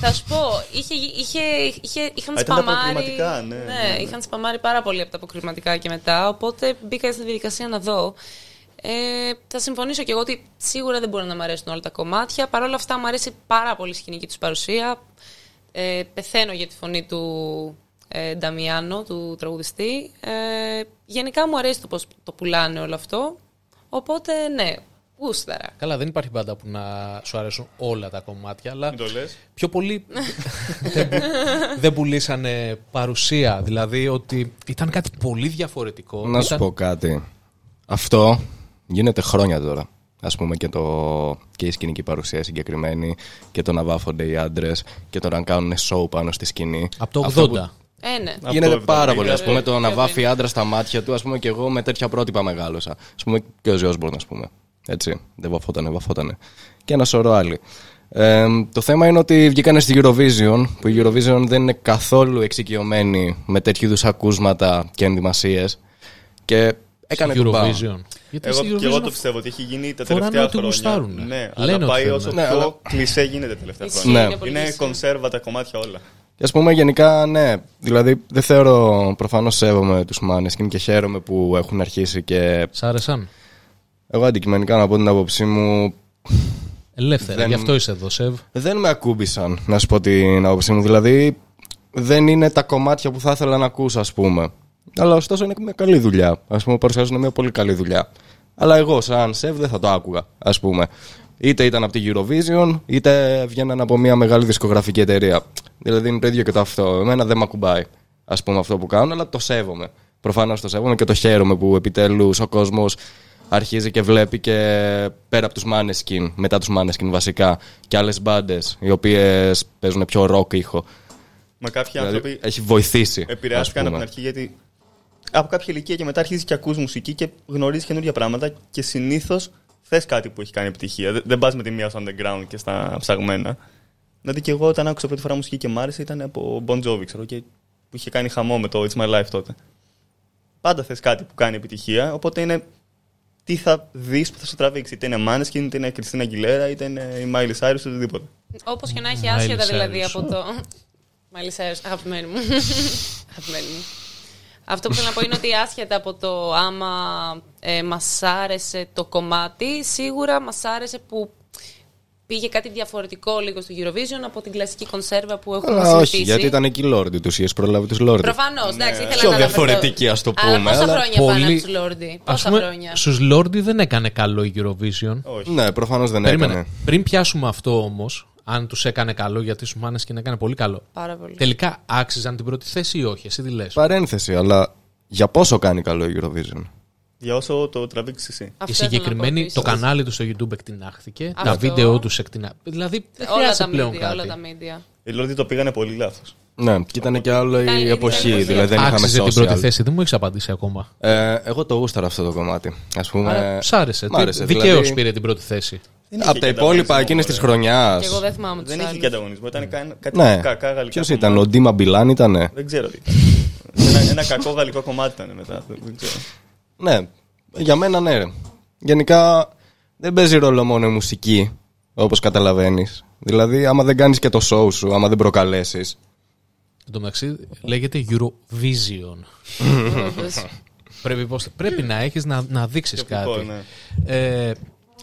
Θα σου πω, είχαν σπαμάρει. Ναι, είχαν σπαμάρει πάρα πολύ από τα αποκριματικά και μετά. Οπότε μπήκα στην διαδικασία να δω. Θα συμφωνήσω και εγώ ότι σίγουρα δεν μπορεί να μ' αρέσουν όλα τα κομμάτια. Παρ' όλα αυτά, μου αρέσει πάρα πολύ η σκηνική του παρουσία. Πεθαίνω για τη φωνή του Damiano, του τραγουδιστή. Γενικά μου αρέσει το πώς το πουλάνε όλο αυτό. Οπότε ναι, Γούσταρα. Καλά, δεν υπάρχει μπάντα που να σου αρέσουν όλα τα κομμάτια, αλλά μην το λες. Πιο πολύ δεν πουλήσανε παρουσία. Δηλαδή ότι ήταν κάτι πολύ διαφορετικό. Να σου πω κάτι. Αυτό γίνεται χρόνια τώρα. Ας πούμε και η σκηνική παρουσία συγκεκριμένη και το να βάφονται οι άντρες και το να κάνουν show πάνω στη σκηνή. Από το 80. Που... Γίνεται πάρα πολύ. Ας πούμε το να βάφει άντρα στα μάτια του, ας πούμε, και εγώ με τέτοια πρότυπα μεγάλωσα. Ας πούμε και ο Ζιόσμπορν, ας πούμε. Έτσι, δεν βαφότανε. Και ένα σωρό άλλοι. Το θέμα είναι ότι βγήκανε στη Eurovision, που η Eurovision δεν είναι καθόλου εξοικειωμένη με τέτοιου είδους ακούσματα και ενδυμασίες. Και έκανε την πάω. Και εγώ το πιστεύω ότι έχει γίνει τα τελευταία χρόνια. Ναι, αλλά πάει όσο πιο κλισέ γίνεται τα τελευταία χρόνια. Είναι κονσέρβα τα κομμάτια όλα. Και ας πούμε γενικά, ναι, δηλαδή δεν θεωρώ, προφανώς σέβομαι τους Måneskin και χαίρομαι που έχουν αρχίσει και... Σ' άρεσαν. Εγώ αντικειμενικά να πω την άποψή μου... Ελεύθερα, γι' αυτό είσαι εδώ, Σεβ. Δεν με ακούμπησαν, να σου πω την άποψή μου. Δηλαδή δεν είναι τα κομμάτια που θα ήθελα να ακούσω, ας πούμε. Αλλά ωστόσο είναι μια καλή δουλειά. Ας πούμε παρουσιάζουν μια πολύ καλή δουλειά. Αλλά εγώ σαν Σεβ δεν θα το άκουγα, ας πούμε. Είτε ήταν από τη Eurovision, είτε βγαίναν από μια μεγάλη δισκογραφική εταιρεία. Δηλαδή είναι το ίδιο και το αυτό. Εμένα δεν με ακουμπάει, ας πούμε, αυτό που κάνω, αλλά το σέβομαι. Προφανώς το σέβομαι και το χαίρομαι που επιτέλους ο κόσμος αρχίζει και βλέπει και πέρα από τους Måneskin, μετά τους Måneskin βασικά, και άλλες μπάντες οι οποίες παίζουν πιο ροκ ήχο. Μα κάποιοι δηλαδή, άνθρωποι έχει βοηθήσει. Επηρεάστηκαν από την αρχή γιατί από κάποια ηλικία και μετά αρχίζει και ακούς μουσική και γνωρίζεις καινούργια πράγματα και συνήθως θες κάτι που έχει κάνει επιτυχία. Δεν πας με τη μία στο underground και στα ψαγμένα. Δηλαδή και εγώ όταν άκουσα πρώτη φορά μουσική και μ' άρεσε ήταν από Bon Jovi, ξέρω, και που είχε κάνει χαμό με το It's My Life τότε. Πάντα θες κάτι που κάνει επιτυχία, οπότε είναι τι θα δεις που θα σου τραβήξει. Είτε είναι Måneskin, είτε είναι Κριστίνα Αγγιλέρα, είτε είναι η Miley Cyrus, οτιδήποτε. Όπως και να έχει, άσχετα δηλαδή από το... Miley Cyrus, αγαπημένη μου. Αυτό που θέλω να πω είναι ότι άσχετα από το άμα μας άρεσε το κομμάτι, σίγουρα μας άρεσε που πήγε κάτι διαφορετικό λίγο στο Eurovision από την κλασική κονσέρβα που έχουμε συνηθίσει. Όχι, γιατί ήταν εκεί Lordi, τους είχες προλάβει τους Lordi. Προφανώς, εντάξει, ήθελα να αναφερθώ. Πιο διαφορετική, ας το πούμε. Αλλά πόσα χρόνια πάνε από τους Lordi, πόσα χρόνια. Στους Lordi δεν έκανε καλό η Eurovision. Όχι. Ναι, προφανώς δεν έκανε. Πριν πιάσουμε αυτό όμως, αν τους έκανε καλό, γιατί στους Måneskin έκανε πολύ καλό. Πάρα πολύ. Τελικά άξιζαν την πρώτη θέση ή όχι, εσύ τι λες? Παρένθεση, αλλά για πόσο κάνει καλό η Eurovision? Για όσο το τραβήξει εσύ. Και συγκεκριμένη το κανάλι του στο YouTube εκτινάχθηκε. Αυτό. Τα βίντεο του εκτινάχθηκαν. Δηλαδή δεν χρειάζεται πλέον media, κάτι. Όλα τα media. Οι Lordi το πήγανε πολύ λάθος. Ναι, και ήταν και άλλο η εποχή. Δηλαδή δεν άξιζε την πρώτη θέση. Δεν μου έχεις απαντήσει ακόμα. Εγώ το γούσταρα αυτό το κομμάτι. Ας πούμε. Σ' άρεσε. Δικαίως πήρε την πρώτη θέση. Από τα υπόλοιπα εκείνης της χρονιάς. Και εγώ δεν θυμάμαι. Δεν είχε και ανταγωνισμό. Ήταν κάτι κακά γαλλικά. Ποιο ήταν, ο Ντίμα Μπιλάν ήταν? Δεν ξέρω τι. Ένα κακό γαλλικό κομμάτι ήταν μετά. Ναι, για μένα ναι. Γενικά δεν παίζει ρόλο μόνο η μουσική, όπως καταλαβαίνεις. Δηλαδή, άμα δεν κάνεις και το show σου, άμα δεν προκαλέσεις. Εν τω μεταξύ, λέγεται Eurovision. Πρέπει να έχεις να δείξεις κάτι. Ναι.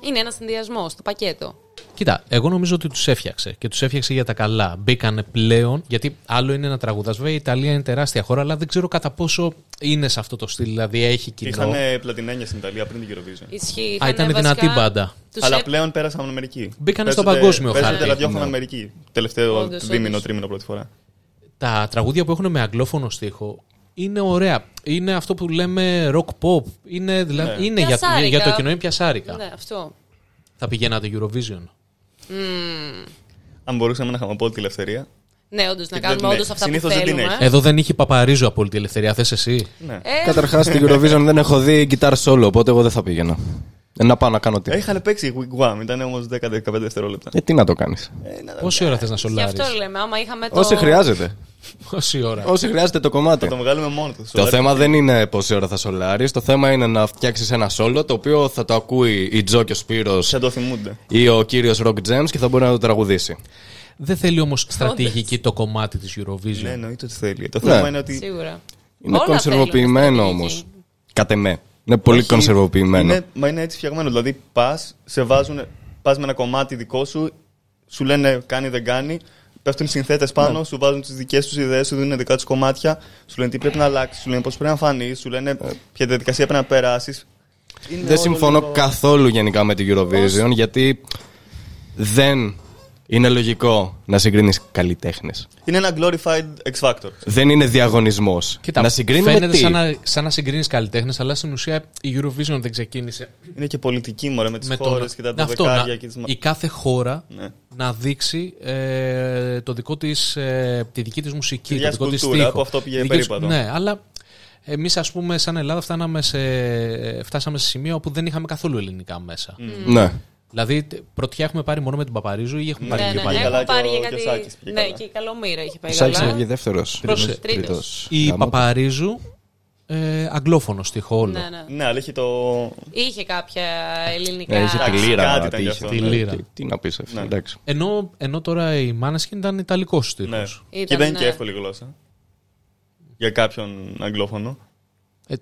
Είναι ένα συνδυασμό στο πακέτο. Κοίτα, εγώ νομίζω ότι τους έφτιαξε και τους έφτιαξε για τα καλά. Μπήκανε πλέον, γιατί άλλο είναι να τραγουδάς. Βέβαια, η Ιταλία είναι τεράστια χώρα, αλλά δεν ξέρω κατά πόσο είναι σε αυτό το στυλ. Δηλαδή, έχει κοινό. Είχανε πλατινένια στην Ιταλία πριν την Eurovision. Ισχύει. Α, ήταν δυνατή μπάντα. Αλλά πλέον πέρασαν από την Αμερική. Μπήκανε στο παγκόσμιο χάρτη. Παίζανε ραδιόφωνο Αμερική. Τελευταίο δίμηνο-τρίμηνο πρώτη φορά. Τα τραγούδια που έχουν με αγγλόφωνο στίχο είναι ωραία. Είναι αυτό που λέμε rock pop. Είναι για το κοινό, είναι πιασάρικα. Ναι, αυτό. Θα πηγαίνατε Eurovision? Αν μπορούσαμε να είχαμε απόλυτη ελευθερία. Ναι, όντως, να κάνουμε όντως αυτά που θέλουμε. Εδώ δεν είχε Παπαρίζου απόλυτη ελευθερία, θες εσύ? Ναι. Καταρχάς, στην Eurovision δεν έχω δει guitar solo, οπότε εγώ δεν θα πήγαινα. Να πάω να κάνω τι. Είχαν παίξει wigwam, ήταν όμως 10-15 δευτερόλεπτα. Τι να το κάνεις. Πόση ώρα θες να σολάρεις? Γι' αυτό λέμε, άμα είχαμε το... Όση χρειάζεται. Όση χρειάζεται το κομμάτι. Θα το βγάλουμε μόνο του. Το θέμα δεν είναι πόση ώρα θα σολάρεις. Το θέμα είναι να φτιάξεις ένα solo το οποίο θα το ακούει η Τζο και ο Σπύρος. Θα το θυμούνται. Ή ο κύριος Rock James και θα μπορεί να το τραγουδήσει. Δεν θέλει όμως στρατηγική το κομμάτι της Eurovision. Ναι, εννοείται ότι θέλει. Το θέμα είναι ότι. Σίγουρα. Είναι κονσερβοποιημένο όμως. Κατ' εμέ. Είναι πολύ κονσερβοποιημένο. Μα είναι έτσι φτιαγμένο. Δηλαδή πας με ένα κομμάτι δικό σου, σου λένε κάνει δεν κάνει. Πέφτουν οι συνθέτες πάνω, σου βάζουν τις δικές τους ιδέες, σου δίνουν δικά τους κομμάτια, σου λένε τι πρέπει να αλλάξεις, σου λένε πώς πρέπει να φανείς, σου λένε ποια διαδικασία πρέπει να περάσεις. Δεν συμφωνώ λίγο... καθόλου γενικά με την Eurovision, γιατί δεν είναι λογικό να συγκρίνεις καλλιτέχνες. Είναι ένα glorified X Factor. Δεν είναι διαγωνισμός. Κοίτα, να συγκρίνουμε φαίνεται τι? Σαν να συγκρίνεις καλλιτέχνες, αλλά στην ουσία η Eurovision δεν ξεκίνησε. Είναι και πολιτική μωρέ με τις χώρες και τα δεκάρια και τις... Η κάθε χώρα να δείξει τη δική της μουσική, το δικό της στίχο. Ναι, αλλά... Εμείς, ας πούμε, σαν Ελλάδα φτάσαμε σε σημείο όπου δεν είχαμε καθόλου ελληνικά μέσα. Ναι. Δηλαδή, πρωτιά έχουμε πάρει μόνο με την Παπαρίζου ή έχουμε πάρει και παλιά. Ναι, και η Καλομήρα είχε πάει καλά. Ο Σάκης βγήκε δεύτερος. Τρίτος. Η Παπαρίζου, αγγλόφωνος στίχο όλο. Ναι, αλλά είχε το... Είχε κάποια ελληνικά... Είχε τη Λύρα. Τι να πεις αυτό, εντάξει. Ενώ τώρα η Måneskin ήταν ιταλικός στίχος. Και δεν είναι και εύκολη γλώσσα. Για κάποιον αγγλόφωνο.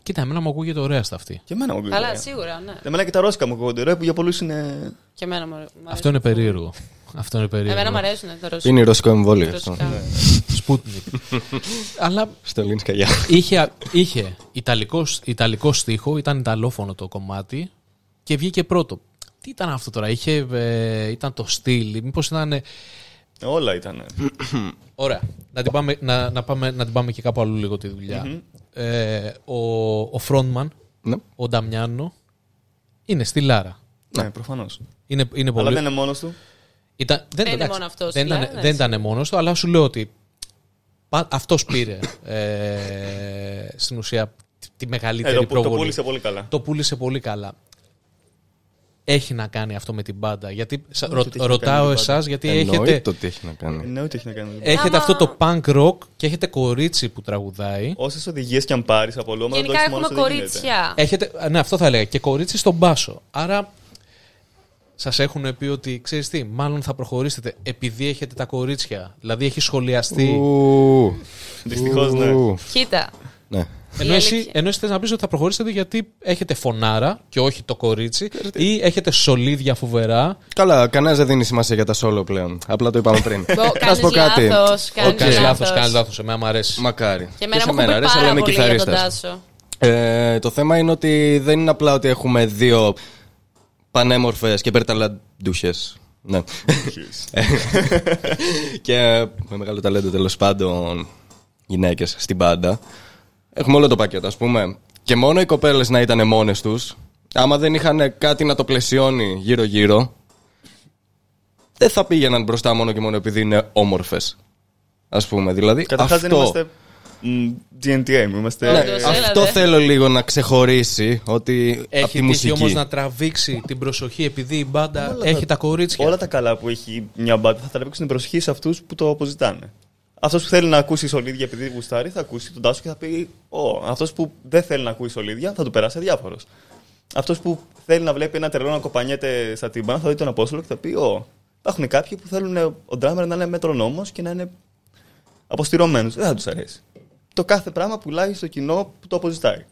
Κοίτα, εμένα μου ακούγεται ωραία στα αυτή. Και εμένα μου ακούγεται. Καλά, σίγουρα, ναι. Εμένα και τα ρώσικα μου ακούγονται ωραία που για πολλούς είναι. Και εμένα μου αρέσει. Αυτό είναι περίεργο. Εμένα μου αρέσουν τα ρώσικα. Είναι ρωσικό εμβόλιο αυτό. Σπούτνικ. Αλλά. Στο ελληνικά, γεια. Είχε ιταλικό στίχο, ήταν ιταλόφωνο το κομμάτι και βγήκε πρώτο. Τι ήταν αυτό τώρα, ήταν το στυλ, μήπως ήταν. Όλα ήταν. Ωραία. Να την πάμε και κάπου αλλού λίγο τη δουλειά. Mm-hmm. Ο frontman, ναι. Ο Damiano, είναι στη Λάρα. Ναι, προφανώς. Είναι πολύ... Αλλά δεν είναι μόνος του. Δεν ήταν μόνος του, αλλά σου λέω ότι αυτός πήρε στην ουσία τη μεγαλύτερη προβολή. Το πούλησε πολύ καλά. Έχει να κάνει αυτό με την μπάντα? Γιατί ρωτάω εσάς, γιατί έχετε. Ότι έχει να κάνει. Έχετε αυτό το punk rock και έχετε κορίτσι που τραγουδάει. Όσες οδηγίες και αν πάρεις από όλο, γενικά έχουμε κορίτσια. Ναι, αυτό θα έλεγα. Και κορίτσι στον Πάσο. Άρα σας έχουν πει ότι ξέρεις τι, μάλλον θα προχωρήσετε επειδή έχετε τα κορίτσια. Δηλαδή έχει σχολιαστεί. Δυστυχώς ναι. Κοίτα. Ναι. Ενώ εσύ θες να πεις ότι θα προχωρήσετε γιατί έχετε φωνάρα και όχι το κορίτσι ή έχετε σολίδια φοβερά. Καλά, κανένας δεν δίνει σημασία για τα solo πλέον. Απλά το είπαμε πριν. Να σου πω κάτι. Κάνεις λάθος. Εμένα μου αρέσει. Μακάρι. Και εμένα μου αρέσει, αλλά είμαι κιθαρίστας. Το θέμα είναι ότι δεν είναι απλά ότι έχουμε δύο πανέμορφες και περταλαντούχες. Ναι. Και με μεγάλο ταλέντο τέλος πάντων γυναίκες στην μπάντα. Έχουμε όλο το πακέτο, ας πούμε. Και μόνο οι κοπέλες να ήταν μόνες τους, άμα δεν είχαν κάτι να το πλαισιώνει γύρω-γύρω, δεν θα πήγαιναν μπροστά μόνο και μόνο επειδή είναι όμορφες. Ας πούμε, δηλαδή. Καταρχάς δεν είμαστε GNTM, είμαστε. Ναι, αυτό θέλω λίγο να ξεχωρίσει. Ότι έχει τύχει όμως να τραβήξει την προσοχή επειδή η μπάντα έχει τα κορίτσια. Όλα τα καλά που έχει μια μπάντα θα τραβήξουν την προσοχή σε αυτούς που το αποζητάνε. Αυτός που θέλει να ακούσει σολίδια επειδή γουστάρει, θα ακούσει τον Τάσο και θα πει «Ω». Αυτός που δεν θέλει να ακούει σολίδια θα του περάσει αδιάφορος. Αυτός που θέλει να βλέπει ένα τρελό να κοπανιέται στα τύμπανα θα δει τον Απόστολο και θα πει «Ω». Υπάρχουν κάποιοι που θέλουν ο ντράμερ να είναι μετρονόμος και να είναι αποστηρωμένος. Δεν θα τους αρέσει. Το κάθε πράγμα πουλάει στο κοινό που το αποζητάει.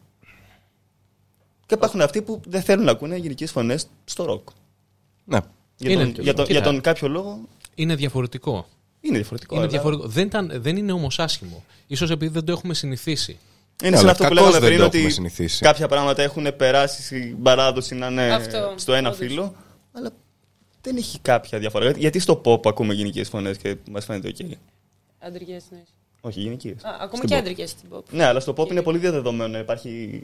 Και υπάρχουν αυτοί που δεν θέλουν να ακούνε γυναικείες φωνές στο ροκ. Ναι. Για τον κάποιο λόγο. Είναι διαφορετικό. Είναι διαφορετικό. Δεν είναι όμως άσχημο. Ίσως επειδή δεν το έχουμε συνηθίσει. Είναι σαν αυτό που λέγαμε πριν, ότι κάποια πράγματα έχουν περάσει στην παράδοση να είναι αυτό, στο ένα φύλλο, αλλά δεν έχει κάποια διαφορά. Γιατί στο pop ακούμε γυναικείες φωνές και μας φαίνεται οκ. Αντρικές, ναι. Όχι, γυναικείες. Ακούμε και αντρικές στην pop. Ναι, αλλά στο pop είναι πολύ διαδεδομένο. Υπάρχει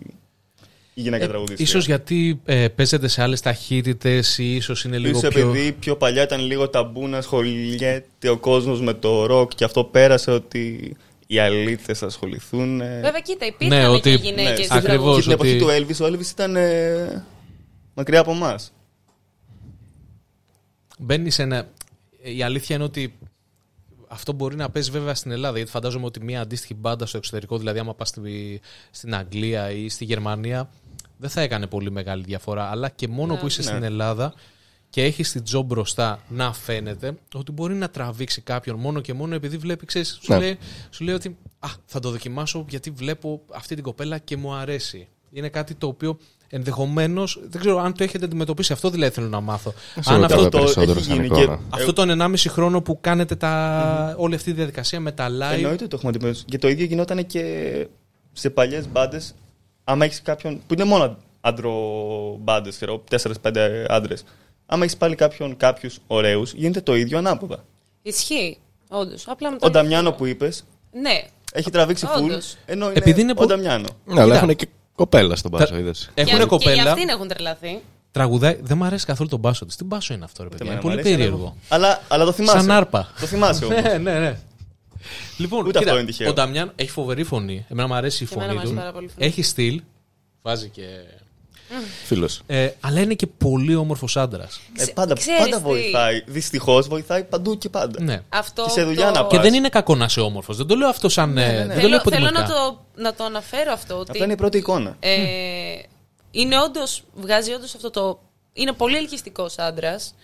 η γυναίκα τραγουδίστρια. Ίσως γιατί παίζεται σε άλλες ταχύτητες ή ίσως είναι λίγο πιο... Επειδή πιο παλιά ήταν λίγο ταμπού να ασχολιέται ο κόσμος με το ροκ και αυτό πέρασε ότι οι αλήτες ασχοληθούν. Βέβαια, κοίτα, υπήρχαν και γυναίκες. Ναι, ακριβώς. Στην εποχή του Elvis, ο Elvis ήταν μακριά από εμάς. Μπαίνει σε ένα... Η αλήθεια είναι ότι αυτό μπορεί να παίζει βέβαια στην Ελλάδα, γιατί φαντάζομαι ότι μια αντίστοιχη μπάντα στο εξωτερικό, δηλαδή άμα πας στην Αγγλία ή στη Γερμανία, δεν θα έκανε πολύ μεγάλη διαφορά. Αλλά και μόνο που είσαι στην Ελλάδα και έχεις την Τζο μπροστά να φαίνεται ότι μπορεί να τραβήξει κάποιον μόνο και μόνο επειδή βλέπει, ξέρεις, σου λέει ότι θα το δοκιμάσω γιατί βλέπω αυτή την κοπέλα και μου αρέσει. Είναι κάτι το οποίο ενδεχομένως δεν ξέρω αν το έχετε αντιμετωπίσει αυτό, δηλαδή θέλω να μάθω. Αν αυτό αυτό τον 1,5 χρόνο που κάνετε όλη αυτή τη διαδικασία με τα live. Εννοείται το έχουμε αντιμετωπίσει. Και το ίδιο γινόταν και σε παλιές μπάντες. Άμα έχεις κάποιον που είναι μόνο άντρο-μπάντες, 4-5 άντρες. Άμα έχεις πάλι κάποιους ωραίους, γίνεται το ίδιο ανάποδα. Ισχύει, όντως. Ο Νταμιάνο που είπες. Ναι. Έχει τραβήξει φουλ. Ενώ είναι ο Νταμιάνο. Ναι, αλλά έχουν και κοπέλα στον Πάσο. Έχουν κοπέλα. Και αυτήν έχουν τρελαθεί. Τραγουδάει, δεν μου αρέσει καθόλου τον Πάσο της. Τι Πάσο είναι αυτό, ρε παιδιά. Είναι πολύ περίεργο. Αλλά το θυμάσαι. Σαν άρπα. Το θυμάσαι όμως. Ναι. Λοιπόν, κοίτα, ο Νταμιάν έχει φοβερή φωνή. Εμένα μου αρέσει η φωνή του. Έχει στυλ. Βάζει και. Φίλος. Αλλά είναι και πολύ όμορφος άντρας. Πάντα βοηθάει. Δυστυχώς βοηθάει παντού και πάντα. Ναι. Αυτό και σε δουλειά να πας. Και δεν είναι κακό να είσαι όμορφος. Δεν το λέω αυτό σαν. Ναι. Θέλω να το αναφέρω αυτό. Ότι... Αυτό είναι η πρώτη εικόνα. Είναι όντως. Βγάζει όντως αυτό το. Είναι πολύ ελκυστικός άντρας.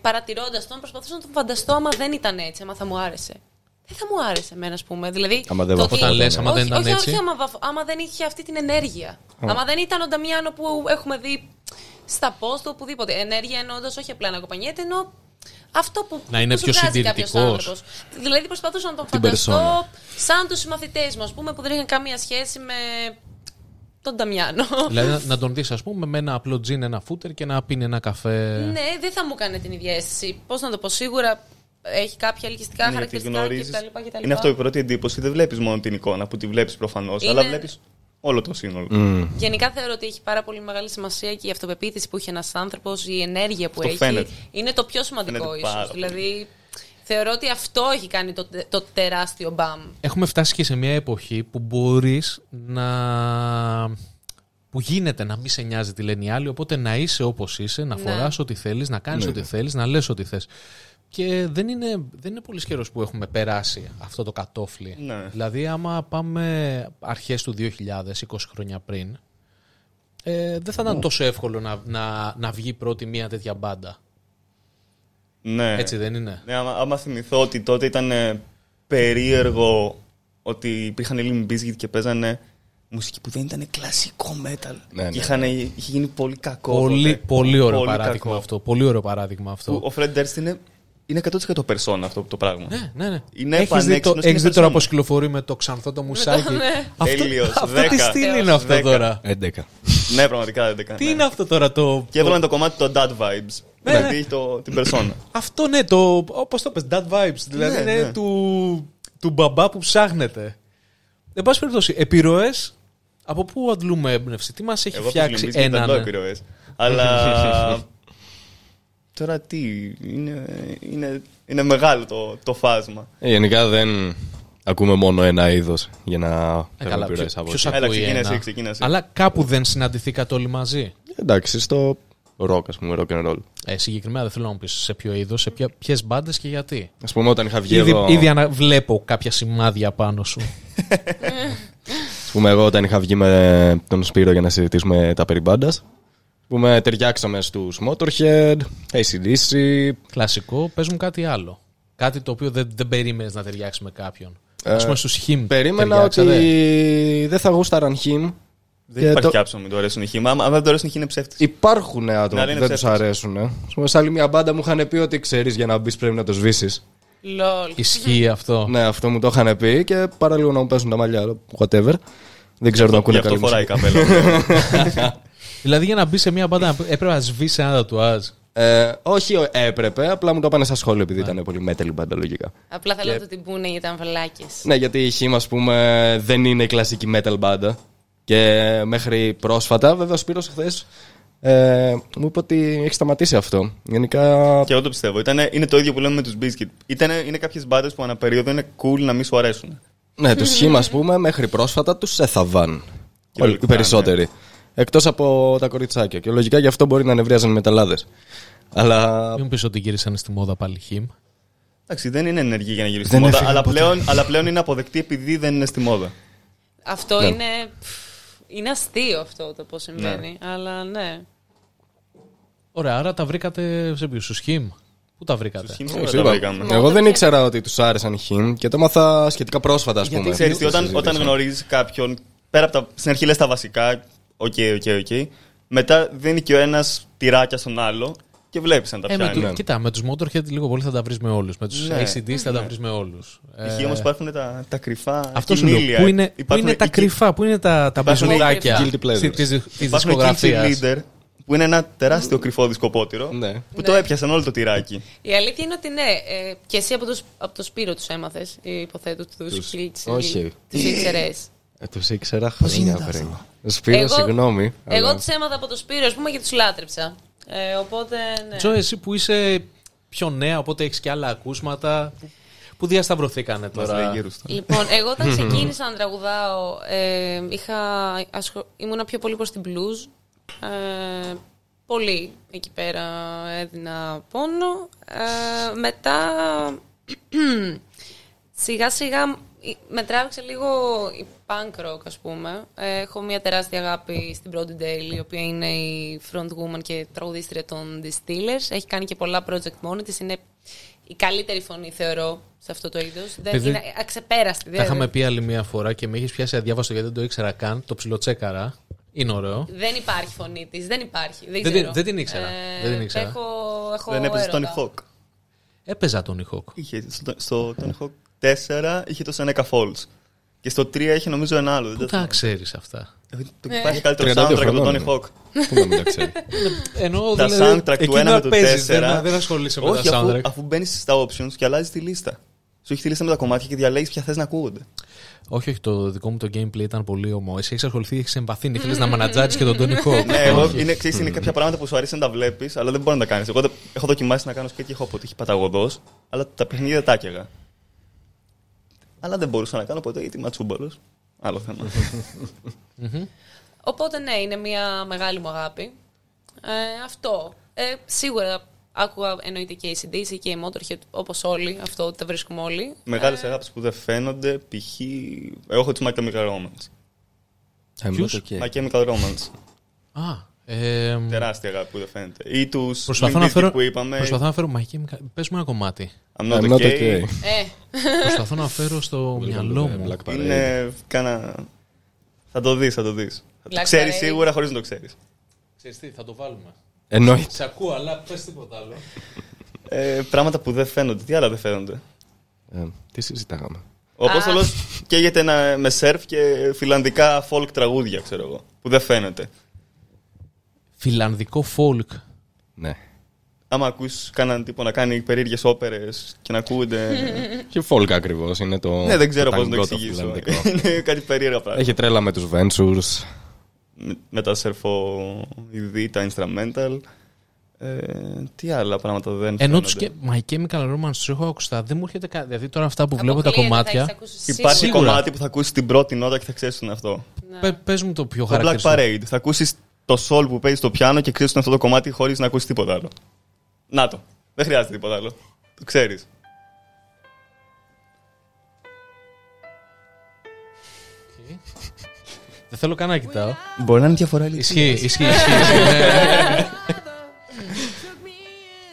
Παρατηρώντας τον, προσπαθούσα να τον φανταστώ άμα δεν ήταν έτσι, άμα θα μου άρεσε. Δεν θα μου άρεσε εμένα, ας πούμε. Δηλαδή, άμα δεν ήταν έτσι. Άμα δεν είχε αυτή την ενέργεια. Άμα δεν ήταν ο Νταμιάνο που έχουμε δει στα post, οπουδήποτε. Ενέργεια εννοώντας όχι απλά να κοπανιέται, ενώ αυτό που. Να είναι πιο συντηρητικός. Δηλαδή, προσπαθούσα να τον φανταστώ σαν τους συμμαθητές μου, ας πούμε, που δεν είχαν καμία σχέση με τον Νταμιάνο. Δηλαδή, να τον δεις, ας πούμε, με ένα απλό τζιν, ένα φούτερ και να πίνει ένα καφέ. Ναι, δεν θα μου κάνει την ίδια αίσθηση. Πώς να το πω, σίγουρα. Έχει κάποια ελκυστικά χαρακτηριστικά κτλ. Είναι αυτό η πρώτη εντύπωση. Δεν βλέπεις μόνο την εικόνα που τη βλέπεις προφανώς, αλλά βλέπεις όλο το σύνολο. Γενικά θεωρώ ότι έχει πάρα πολύ μεγάλη σημασία και η αυτοπεποίθηση που έχει ένας άνθρωπος, η ενέργεια που έχει. Φαίνεται. Είναι το πιο σημαντικό ίσως. Δηλαδή, θεωρώ ότι αυτό έχει κάνει το τεράστιο μπαμ. Έχουμε φτάσει και σε μια εποχή που μπορείς να. Που γίνεται να μην σε νοιάζει τι λένε οι άλλοι, οπότε να είσαι όπως είσαι, να φοράς ό,τι θέλεις, να κάνεις ό,τι θέλεις, να λες ό,τι θες. Και δεν είναι πολύ καιρός που έχουμε περάσει αυτό το κατόφλι. Ναι. Δηλαδή, άμα πάμε αρχές του 2000, 20 χρόνια πριν, δεν θα ήταν τόσο εύκολο να βγει πρώτη μία τέτοια μπάντα. Ναι. Έτσι δεν είναι. Ναι, άμα θυμηθώ ότι τότε ήταν περίεργο ότι υπήρχαν Limp Bizkit και παίζανε μουσική που δεν ήταν κλασικό metal. Ναι. Είχε γίνει πολύ κακό. Πολύ ωραίο παράδειγμα αυτό. Ο Fred Durst είναι 100% περσόνα αυτό το πράγμα. Ναι. Έχεις δει τώρα πως κυκλοφορεί με το ξανθό το μουσάκι. Τέλειος. Τι στυλ είναι αυτό τώρα. 11. Ναι, πραγματικά 11. Τι είναι αυτό τώρα το. Και έβαλαν το κομμάτι των Dad Vibes. Δηλαδή την περσόνα. Αυτό ναι, όπως το πες, Dad Vibes. Δηλαδή είναι του μπαμπά που ψάχνεται. Εν πάση περιπτώσει, επιρροές από πού αντλούμε έμπνευση, τι μας έχει φτιάξει έναν. Εγώ επιρροές. Αλλά. Τώρα τι, είναι μεγάλο το φάσμα. Γενικά δεν ακούμε μόνο ένα είδος για να φέρουμε πειρές από εκεί. Ξεκίνασε. Αλλά κάπου δεν συναντηθήκατε όλοι μαζί. Εντάξει, στο rock, ας πούμε, rock and roll. Συγκεκριμένα δεν θέλω να μου πεις σε ποιο είδος, σε ποιες μπάντες και γιατί. Ας πούμε όταν είχα βγει εδώ... Ήδη βλέπω κάποια σημάδια πάνω σου. Ας πούμε εγώ όταν είχα βγει με τον Σπύρο για να συζητήσουμε τα περί μπάντας, που με ταιριάξαμε στους Motorhead, AC/DC. Κλασικό, πες μου κάτι άλλο. Κάτι το οποίο δεν περίμενες να ταιριάξει με κάποιον. Ας πούμε στους HIM. Περίμενα ότι δεν θα γούσταραν HIM. Δεν υπάρχει άψο να μην το αρέσουν οι HIM. Αν δεν το αρέσουν οι HIM είναι ψεύτες. Υπάρχουν άτομα που δεν τους αρέσουν. Ας πούμε, σε άλλη μια μπάντα μου είχαν πει ότι ξέρεις για να μπεις πρέπει να το σβήσεις. Λολ. Ισχύει αυτό. Ναι, αυτό μου το είχαν πει και παρά λίγο να μου πέσουν τα μαλλιά. Whatever. Δεν ξέρω να ακούνε καλή μουσική. Δηλαδή για να μπει σε μια μπάντα έπρεπε να σβήσει ένα τατουάζ. Όχι, έπρεπε. Απλά μου το πάνε στα σχόλια επειδή ήταν πολύ μέτελη μπάντα λογικά. Απλά θέλω να το την πούνε για τα αμφαλάκες. Ναι, γιατί η χήμα, ας πούμε, δεν είναι η κλασική metal μπάντα. Και μέχρι πρόσφατα, βέβαια, ο Σπύρος χθες μου είπε ότι έχει σταματήσει αυτό. Γενικά. Και εγώ το πιστεύω. Είναι το ίδιο που λέμε με τους Bizkit. Είναι κάποιες μπάντες που ανά περίοδο είναι cool να μην σου αρέσουν. Ναι, τους χήμα, ας πούμε, μέχρι πρόσφατα τους έθαβαν. Όλοι οι περισσότεροι. Εκτός από τα κοριτσάκια. Και λογικά γι' αυτό μπορεί να ανεβρίαζαν οι μεταλλάδες. Αλλά. Μην πεις ότι γύρισαν στη μόδα πάλι χιμ. Εντάξει, δεν είναι ενεργή για να γυρίσει στη μόδα. Αλλά πλέον είναι αποδεκτή επειδή δεν είναι στη μόδα. Αυτό είναι. Είναι αστείο αυτό το πώς συμβαίνει. Ναι. Αλλά ναι. Ωραία, άρα τα βρήκατε σε ποιους, στους χιμ. Πού τα βρήκατε. Εγώ δεν ήξερα ότι τους άρεσαν οι χιμ και το έμαθα σχετικά πρόσφατα, ας πούμε. Γιατί ξέρεις, όταν γνωρίζεις κάποιον. Πέρα από τα. Στην αρχή λες τα βασικά. Μετά δίνει και ο ένας τυράκια στον άλλο και βλέπεις αν τα πιάνει. Κοίτα, με τους Motorhead λίγο πολύ θα τα βρεις με όλους. Με τους AC/DC θα τα βρεις με όλους. Εκεί όμως υπάρχουν τα κρυφά. Αυτό σου λέω. Πού είναι τα κρυφά, πού είναι τα μπουζουδάκια της δισκογραφίας. Που είναι ένα τεράστιο κρυφό δισκοπότηρο που το έπιασαν όλο το τυράκι. Η αλήθεια είναι ότι ναι, και εσύ από το Σπύρο τους έμαθες, υποθέτω, τους ήξερες. Τους ήξερα χρόνια πριν. Σπύρο, συγγνώμη. Εγώ τους έμαθα από το Σπύρο, ας πούμε, και τους λάτρεψα. Οπότε, ναι. Τζο, εσύ που είσαι πιο νέα, οπότε έχεις και άλλα ακούσματα. Πού διασταυρωθήκανε τώρα? Λοιπόν, εγώ όταν ξεκίνησα να τραγουδάω, ήμουνα πιο πολύ προς την blues. Πολύ εκεί πέρα έδινα πόνο. Μετά σιγά σιγά με τράβηξε λίγο η punk rock, ας πούμε. Έχω μια τεράστια αγάπη στην Brody Daly, η οποία είναι η frontwoman και τραγουδίστρια των Distillers. Έχει κάνει και πολλά project μόνη της. Είναι η καλύτερη φωνή, θεωρώ, σε αυτό το είδος. Είναι αξεπέραστη. Τα είχαμε πει άλλη μια φορά και με έχεις πιάσει αδιάβαστο γιατί δεν το ήξερα καν. Το ψιλοτσέκαρα. Είναι ωραίο. Δεν υπάρχει φωνή της. Δεν υπάρχει. Δεν την ήξερα. Δεν έπαιζε Tony Hawk. Έπαιζα Tony Hawk. Στο Tony Hawk 4 είχε το Seneca Falls. Και στο 3 είχε νομίζω ένα άλλο. Πού τα ξέρεις αυτά? Υπάρχει καλύτερο soundtrack από το Tony Hawk. Πού να μην τα ξέρει. Τα soundtrack του 1 με το 4. Δεν ασχολείσαι με τα soundtrack. Αφού μπαίνεις στα options και αλλάζεις τη λίστα. Σου έχει τη λίστα με τα κομμάτια και διαλέγεις ποια θες να ακούγονται. Όχι, το δικό μου το gameplay ήταν πολύ ομό. Εσύ έχεις ασχοληθεί, έχεις εμβαθύνει, θέλεις να μανατζάρεις και τον Tony Hawk. Ναι, εγώ είναι κάποια πράγματα που σου αρέσει να τα βλέπεις, αλλά δεν μπορείς να τα κάνεις. Εγώ έχω δοκιμάσει να κάνω σκέτη και έχω αποτύχει παταγωδός, αλλά τα παιχνίδια δεν τα έκαιγα. Αλλά δεν μπορούσα να κάνω ποτέ γιατί είμαι ατσούμπαλος. Άλλο θέμα. Οπότε ναι, είναι μια μεγάλη μου αγάπη. Αυτό. Σίγουρα. Άκουγα εννοείται και η AC/DC και η Motorhead, όπως όλοι, αυτό τα βρίσκουμε όλοι. Μεγάλες αγάπες που δεν φαίνονται, π.χ. Εγώ έχω τις My Chemical Romance. My Chemical Romance. Τεράστια αγάπη που δεν φαίνεται. Ή τους που είπαμε. Προσπαθώ να φέρω My Chemical. Πες μου ένα κομμάτι. I'm not okay. Προσπαθώ να φέρω στο μυαλό μου. Είναι κάνα... Θα το δεις, θα το δεις. Ξέρεις σίγουρα χωρίς να το ξέρεις. Ξέρεις τι, θα το βάλουμε. Εννοείται. Σε ακούω, αλλά πες τίποτα άλλο. Πράγματα που δεν φαίνονται. Τι άλλα δεν φαίνονται? Τι συζητάγαμε? Ο Απόστολος καίγεται με σερφ και φιλανδικά folk τραγούδια, ξέρω εγώ, που δεν φαίνεται. Φιλανδικό folk. Ναι. Άμα ακούσεις κανέναν τύπο να κάνει περίεργες όπερες και να ακούγονται. Και folk ακριβώς είναι το. Ναι, δεν ξέρω πώς να το εξηγήσω. Είναι κάτι περίεργα πράγματα. Έχει τρέλα με τους Ventures. Με τα σερφο ειδή, τα instrumental. Τι άλλα πράγματα δεν φαίνονται? Ενώ τους και My Chemical Romance τους έχω ακουστά. Δεν μου έρχεται κάτι. Δηλαδή τώρα αυτά που βλέπω τα κομμάτια. Υπάρχει σίγουρα κομμάτι που θα ακούσεις την πρώτη νότα και θα ξέρεις είναι αυτό. Πες μου το πιο χαρακτηριστικό. Το Black Parade. Θα ακούσεις το soul που παίζει στο πιάνο και ξέρεις αυτό το κομμάτι χωρίς να ακούσεις τίποτα άλλο. Να το. Δεν χρειάζεται τίποτα άλλο. Το ξέρεις. Δεν θέλω καν να κοιτάω. Μπορεί να είναι διαφορά λίγο. Ισχύει.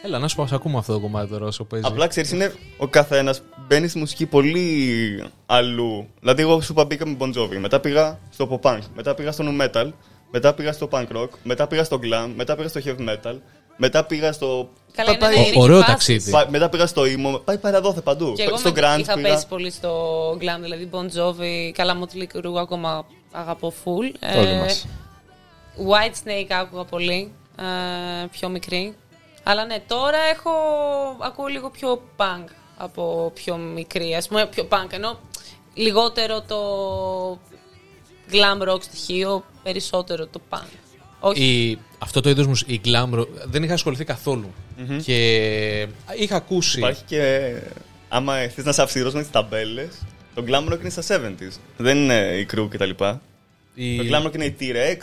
Έλα, να σου πω, ακούμε αυτό το κομμάτι τώρα όσο παίζει. Απλά ξέρεις, είναι ο καθένας μπαίνει στη μουσική πολύ αλλού. Δηλαδή, εγώ σου είπα μπήκα με Bon Jovi, μετά πήγα στο pop punk, μετά πήγα στο nu metal, μετά πήγα στο punk rock, μετά πήγα στο glam, μετά πήγα στο heavy metal, μετά πήγα στο. Καλά, ωραίο ταξίδι. Μετά πήγα στο ήμο. Πάει παραδόθε παντού. Στο grand. Είχα πέσει πολύ στο glam, δηλαδή Bon Jovi, καλά Mötley Crüe ακόμα. Αγαπώ full. White Snake άκουγα πολύ. Πιο μικρή. Αλλά ναι, τώρα ακούω λίγο πιο punk από πιο μικρή. Ας πούμε, πιο punk ενώ λιγότερο το glam rock στοιχείο, περισσότερο το punk. Όχι. Αυτό το είδος μου, η glam rock, δεν είχα ασχοληθεί καθόλου. Και είχα ακούσει. Υπάρχει και. Άμα θες να σε αυστηρώσουμε τις ταμπέλες. Το glam rock είναι στα 70s. Δεν είναι η Crew και τα λοιπά. Το glam rock είναι η T-Rex,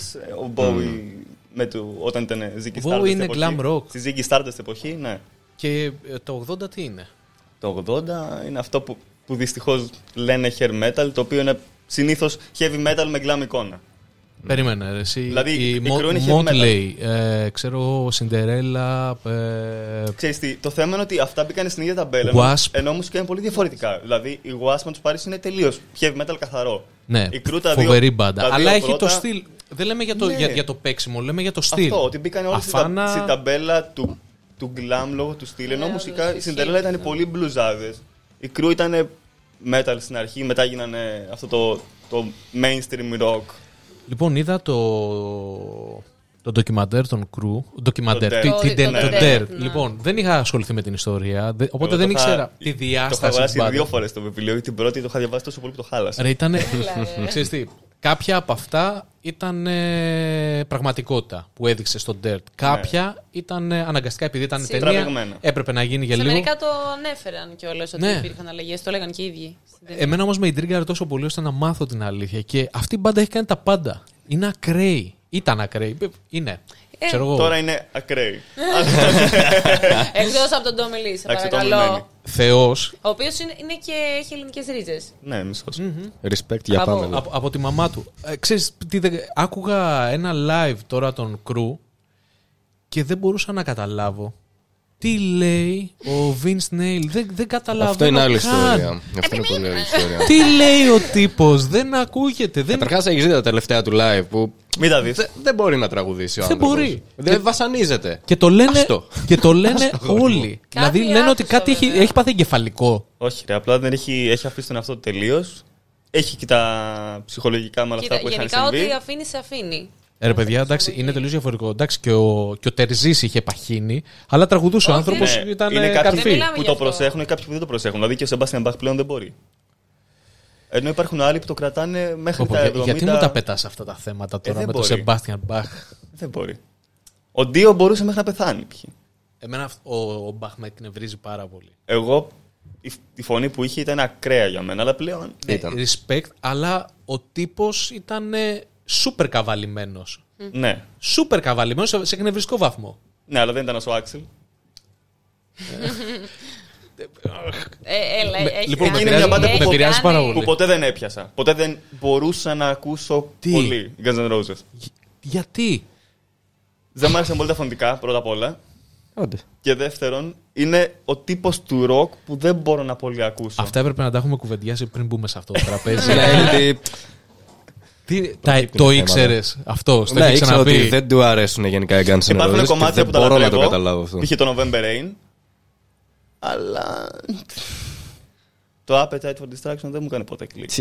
ο Bowie όταν ήταν Ziggy Stardust. Bowie είναι glam rock. Στη Ziggy Stardust εποχή, ναι. Και το 80 τι είναι? Το 80 είναι αυτό που δυστυχώς λένε hair metal, το οποίο είναι συνήθως heavy metal με glam εικόνα. Περίμενα, ρε, εσύ. Δηλαδή η Crew είναι heavy metal. Ξέρω, Cinderella. Ξέρεις τι, το θέμα είναι ότι αυτά μπήκαν στην ίδια ταμπέλα. WASP. Ενώ όμως και είναι πολύ διαφορετικά. Δηλαδή η WASP με τους Πάρις είναι τελείως heavy metal καθαρό. Ναι, η Crew, φοβερή μπάντα. Αλλά έχει το στυλ. Δεν λέμε για το παίξιμο, λέμε για το στυλ. Αυτό, ότι μπήκαν όλοι στην ταμπέλα του του glam λόγω του στυλ. Ενώ μουσικά η Cinderella ήταν πολύ μπλουζάδες. Η Crew ήταν metal στην αρχή, μετά γίνανε αυτό το mainstream rock. Λοιπόν, είδα το ντοκιμαντέρ των Crew. Ντοκιμαντέρ. Λοιπόν, δεν είχα ασχοληθεί με την ιστορία, οπότε δεν ήξερα τη διάσταση. Το είχα διαβάσει 2 φορές το βιβλίο, γιατί την πρώτη το είχα διαβάσει τόσο πολύ που το χάλασα. Ρε, ήταν. Ξέρεις τι, κάποια από αυτά ήταν πραγματικότητα που έδειξε στον Dirt. Κάποια ήταν αναγκαστικά επειδή ήταν ταινία. Έπρεπε να γίνει για λίγο. Σε μερικά το ανέφεραν κιόλας ότι υπήρχαν αλλαγές, το έλεγαν και οι ίδιοι. Εμένα όμως με ιντρίγκαρε τόσο πολύ ώστε να μάθω την αλήθεια. Και αυτή η μπάντα έχει κάνει τα πάντα. Είναι ακραίοι. Ήταν ακραίοι. Είναι. Τώρα είναι ακραίοι. Εκτός από τον Ντόμι Λι, σε παρακαλώ. Θεός. Ο οποίος είναι και έχει ελληνικές ρίζες. Ναι, μισός. Mm-hmm. Respect για Πάμελα. Από τη μαμά του. Ξέρεις, άκουγα ένα live τώρα των Crew και δεν μπορούσα να καταλάβω τι λέει ο Vince Neil. Δεν καταλαβαίνω. Αυτό είναι άλλη ιστορία. Τι λέει ο τύπος, δεν ακούγεται. Καταρχάς έχεις δει τα τελευταία του live που μην τα δεις. Δεν μπορεί να τραγουδήσει ο άνθρωπος. Δεν μπορεί. Δεν βασανίζεται. Και το λένε, και το λένε όλοι. Δηλαδή λένε ότι κάτι έχει πάθει εγκεφαλικό. Όχι, ρε, απλά δεν έχει αφήσει τον εαυτό του τελείως. Έχει και τα ψυχολογικά με όλα αυτά που είχαν συμβεί. Γενικά ό,τι αφήνει, σε αφήνει. Ρε παιδιά, εντάξει, είναι τελείως διαφορετικό. Εντάξει, και ο Τερζής είχε παχύνει, αλλά τραγουδούσε ο άνθρωπος. Ήταν καρφί που το προσέχουν και κάποιοι που δεν το προσέχουν. Δηλαδή και ο Σεμπάστιαν Μπαχ πλέον δεν μπορεί. Ενώ υπάρχουν άλλοι που το κρατάνε μέχρι τα 70. Γιατί μου τα πετάς αυτά τα θέματα τώρα με τον Σεμπάστιαν Μπαχ. Δεν μπορεί. Ο Ντίο μπορούσε μέχρι να πεθάνει. Εμένα ο Μπαχ με εκνευρίζει πάρα πολύ. Εγώ. Η φωνή που είχε ήταν ακραία για μένα, αλλά πλέον. Respect, αλλά ο τύπος ήταν. Σούπερ καβαλημένος. Ναι. Σούπερ καβαλημένος σε εκνευριστικό βαθμό. Ναι, αλλά δεν ήταν ο Axl. Λοιπόν, είναι μια μπάντα που με επηρεάζει πάρα πολύ. Που ποτέ δεν έπιασα. Ποτέ δεν μπορούσα να ακούσω πολύ Guns N' Roses. Γιατί? Δεν μ' άρεσαν πολύ τα φωνητικά, πρώτα απ' όλα. Και δεύτερον, είναι ο τύπος του ροκ που δεν μπορώ να πολύ ακούσω. Αυτά έπρεπε να τα έχουμε κουβεντιάσει πριν μπούμε σε αυτό το τραπέζι. Το ήξερες αυτό, το έχει ξαναπεί. Ότι δεν του αρέσουν γενικά οι Guns N' Roses. Υπάρχουν κομμάτια που μπορώ να το καταλάβω αυτό. Είχε το November Rain, αλλά το Appetite for Destruction δεν μου κάνει ποτέ κλικ.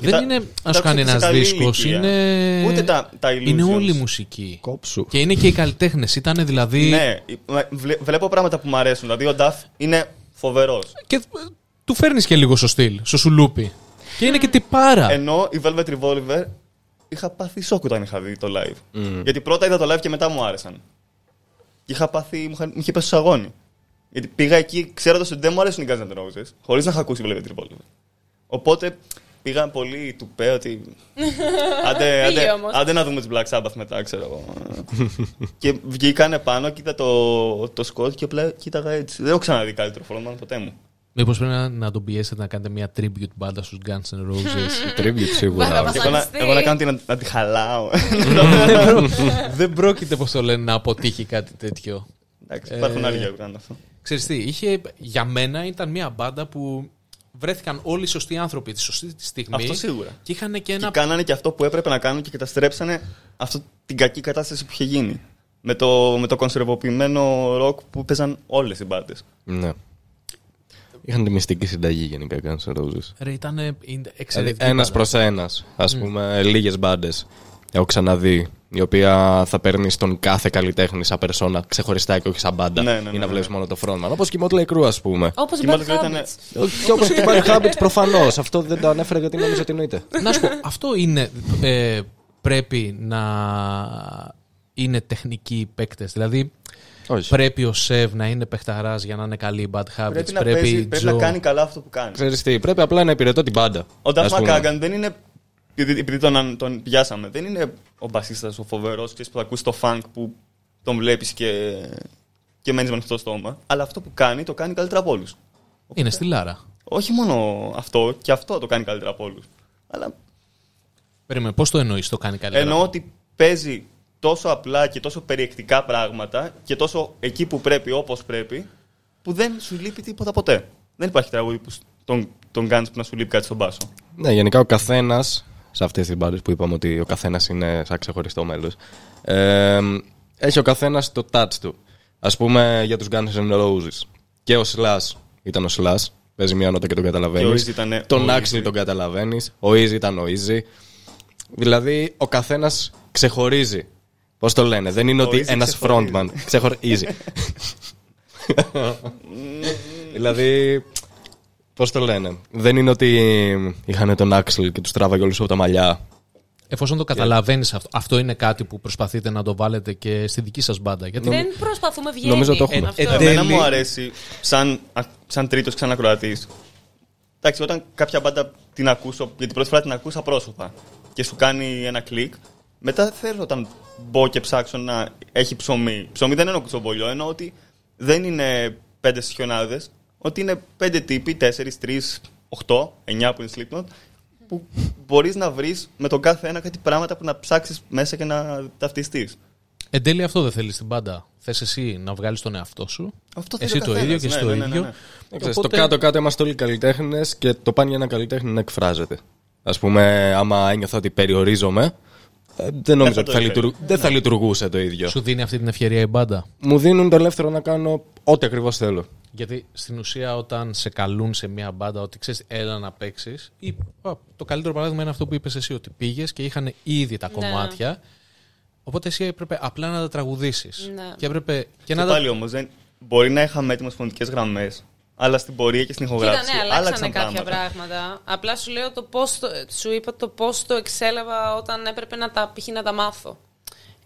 Δεν είναι να σου κάνει ένας δίσκος, είναι όλη η μουσική. Και είναι και οι καλλιτέχνες, ήταν δηλαδή. Ναι, βλέπω πράγματα που μου αρέσουν, δηλαδή ο Duff είναι φοβερός. Και του φέρνεις και λίγο στο στυλ, στο σουλούπι. Και είναι και τυπάρα. Ενώ η Velvet Revolver είχα πάθει σοκ όταν είχα δει το live. Γιατί πρώτα είδα το live και μετά μου άρεσαν. Και είχα πάθει. Μου είχε πέσει στο σαγόνι. Γιατί πήγα εκεί ξέροντας ότι δεν μου αρέσουν οι Guns N' Roses, χωρίς να είχα ακούσει Velvet Revolver. Οπότε πήγα πολύ τουπέ ότι. Άντε να δούμε τους Black Sabbath μετά, ξέρω εγώ. Και βγήκανε πάνω, κοίτα το σκοτ και απλά κοίταγα έτσι. Δεν έχω ξαναδεί καλύτερο φρόντμαν ποτέ μου. Μήπως πρέπει να τον πιέσετε να κάνετε μια tribute μπάντα στους Guns N' Roses? Tribute σίγουρα. Εγώ να κάνω να τη χαλάω. Δεν πρόκειται, πως το λένε, να αποτύχει κάτι τέτοιο. Εντάξει, υπάρχουν άλλοι που κάνουν αυτό. Ξέρεις τι, για μένα ήταν μια μπάντα που βρέθηκαν όλοι οι σωστοί άνθρωποι τη σωστή στιγμή. Αυτό σίγουρα. Και κάνανε και αυτό που έπρεπε να κάνουν και καταστρέψανε αυτή την κακή κατάσταση που είχε γίνει. Με το κονσερβοποιημένο ροκ που παίζαν όλες οι μπάντες. Ναι. Είχαν τη μυστική συνταγή γενικά Guns N' Roses. Ρε, ήταν εξαιρετική. Ένας προς ένας, ας πούμε, λίγες μπάντες έχω ξαναδεί, η οποία θα παίρνει τον κάθε καλλιτέχνη σαν περσόνα ξεχωριστά και όχι σαν μπάντα. Ή να βλέπεις μόνο το frontman. Όπως και η Mötley Crüe, ας πούμε. Όπως και η Bad Habits. Και όπως και η Bad Habits, προφανώς. Αυτό δεν το ανέφερα γιατί νομίζω ότι εννοείται. Να σου πω, αυτό είναι. Πρέπει να είναι τεχνικοί παίκτες. Δηλαδή. Όχι. Πρέπει ο Σεβ να είναι παιχταράς για να είναι καλή η Bad Habits. Πρέπει να κάνει καλά αυτό που κάνει. Ξέρεις τι, πρέπει απλά να υπηρετώ την πάντα. Ο Νταφ Μακάγκαν δεν είναι. Επειδή τον πιάσαμε, δεν είναι ο μπασίστας ο φοβερός που θα ακούσει το funk που τον βλέπεις και μένεις με ανοιχτό στόμα. Αλλά αυτό που κάνει το κάνει καλύτερα από όλους. Είναι στη Λάρα. Όχι μόνο αυτό, και αυτό το κάνει καλύτερα από όλους. Αλλά. Περίμενε, πώς το εννοείς το κάνει καλύτερα? Εννοώ ότι παίζει τόσο απλά και τόσο περιεκτικά πράγματα και τόσο εκεί που πρέπει, όπως πρέπει, που δεν σου λείπει τίποτα ποτέ. Δεν υπάρχει τραγούδι που τον κάνεις που να σου λείπει κάτι στον μπάσο. Ναι, γενικά ο καθένας, σε αυτές τις μπάντες που είπαμε ότι ο καθένας είναι σαν ξεχωριστό μέλος, έχει ο καθένας το touch του. Ας πούμε για τους Guns N' Roses. Και ο Slash ήταν ο Slash. Παίζει μια νότα και τον καταλαβαίνεις. Τον Axl τον καταλαβαίνεις. Ο Easy ήταν ο Easy. Δηλαδή ο καθένας ξεχωρίζει. Πώς το λένε, δεν είναι ότι ένας frontman ξεχωρίζει. Δηλαδή, πώς το λένε, δεν είναι ότι είχαν τον Axl και τους τράβαγε όλους από τα μαλλιά. Εφόσον το καταλαβαίνεις αυτό, αυτό είναι κάτι που προσπαθείτε να το βάλετε και στη δική σας μπάντα. Γιατί δεν προσπαθούμε, βγαίνει. Νομίζω το έχουμε. Εμένα μου αρέσει, σαν τρίτος ξανακροατής. Εντάξει, όταν κάποια μπάντα την ακούσω, γιατί πρώτη φορά την ακούσα πρόσωπα και σου κάνει ένα κλικ, μετά θέλω όταν μπω και ψάξω να έχει ψωμί. Ψωμί δεν εννοώ κουτσομπολιό, εννοώ ότι δεν είναι 5 σιωνάδες, ότι είναι 5 τύποι, 4, 3, 8, 9 που είναι Slipknot, που μπορείς να βρεις με τον κάθε ένα κάτι πράγματα που να ψάξεις μέσα και να ταυτιστείς. Εν τέλει αυτό δεν θέλεις στην πάντα. Θες εσύ να βγάλεις τον εαυτό σου, αυτό εσύ το ίδιο και εσύ το ίδιο. Στο κάτω-κάτω είμαστε όλοι καλλιτέχνες και το πάνε για ένα καλλιτέχνη να εκφράζεται. Ας πούμε, άμα ένιωθα ότι περιορίζομαι, δεν νομίζω ότι θα λειτουργούσε το ίδιο. Σου δίνει αυτή την ευκαιρία η μπάντα. Μου δίνουν το ελεύθερο να κάνω ό,τι ακριβώς θέλω. Γιατί στην ουσία, όταν σε καλούν σε μια μπάντα, ότι ξέρεις, έλα να παίξεις. Το καλύτερο παράδειγμα είναι αυτό που είπες εσύ, ότι πήγες και είχαν ήδη τα κομμάτια. Οπότε εσύ έπρεπε απλά να τα τραγουδήσεις. Και πάλι όμως, μπορεί να είχαμε έτοιμες φωνητικές γραμμές. Αλλά στην πορεία και στην ηχογράφηση. Κοίτα, ναι, αλλάξανε κάποια πράγματα. Απλά σου λέω σου είπα το πώς το εξέλαβα όταν έπρεπε να τα μάθω.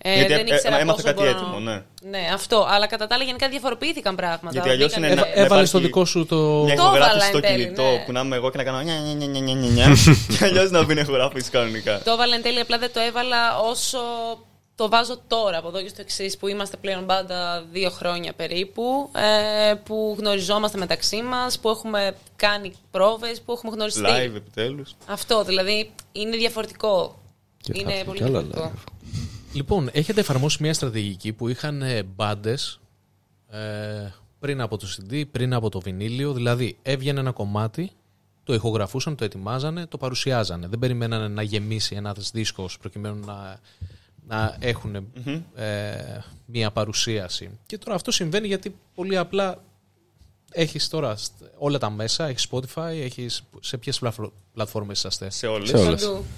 Γιατί δεν ήξερα έμαθα κάτι έτοιμο, ναι. Ναι, αυτό. Αλλά κατά τα άλλα, γενικά διαφοροποιήθηκαν πράγματα. Γιατί αλλιώς είναι ένα. Έβαλες το δικό σου το. Μια ηχογράφηση στο κινητό που να είμαι εγώ και να κάνω. Και αλλιώς να μπει ηχογράφηση κανονικά. Το έβαλα εν τέλει, απλά δεν το έβαλα όσο το βάζω τώρα, από εδώ και στο εξής, που είμαστε πλέον μπάντα 2 χρόνια περίπου, που γνωριζόμαστε μεταξύ μας, που έχουμε κάνει πρόβες, που έχουμε γνωριστεί. Live επιτέλους. Αυτό δηλαδή είναι διαφορετικό. Και είναι πολύ διαφορετικό. Λοιπόν, έχετε εφαρμόσει μια στρατηγική που είχαν μπάντες πριν από το CD, πριν από το βινίλιο. Δηλαδή έβγαινε ένα κομμάτι, το ηχογραφούσαν, το ετοιμάζανε, το παρουσιάζανε. Δεν περιμένανε να γεμίσει ένας δίσκος προκειμένου να έχουν μία παρουσίαση. Και τώρα αυτό συμβαίνει γιατί πολύ απλά έχεις τώρα όλα τα μέσα, έχεις Spotify, έχεις σε ποιες πλατφόρμες είσαστε.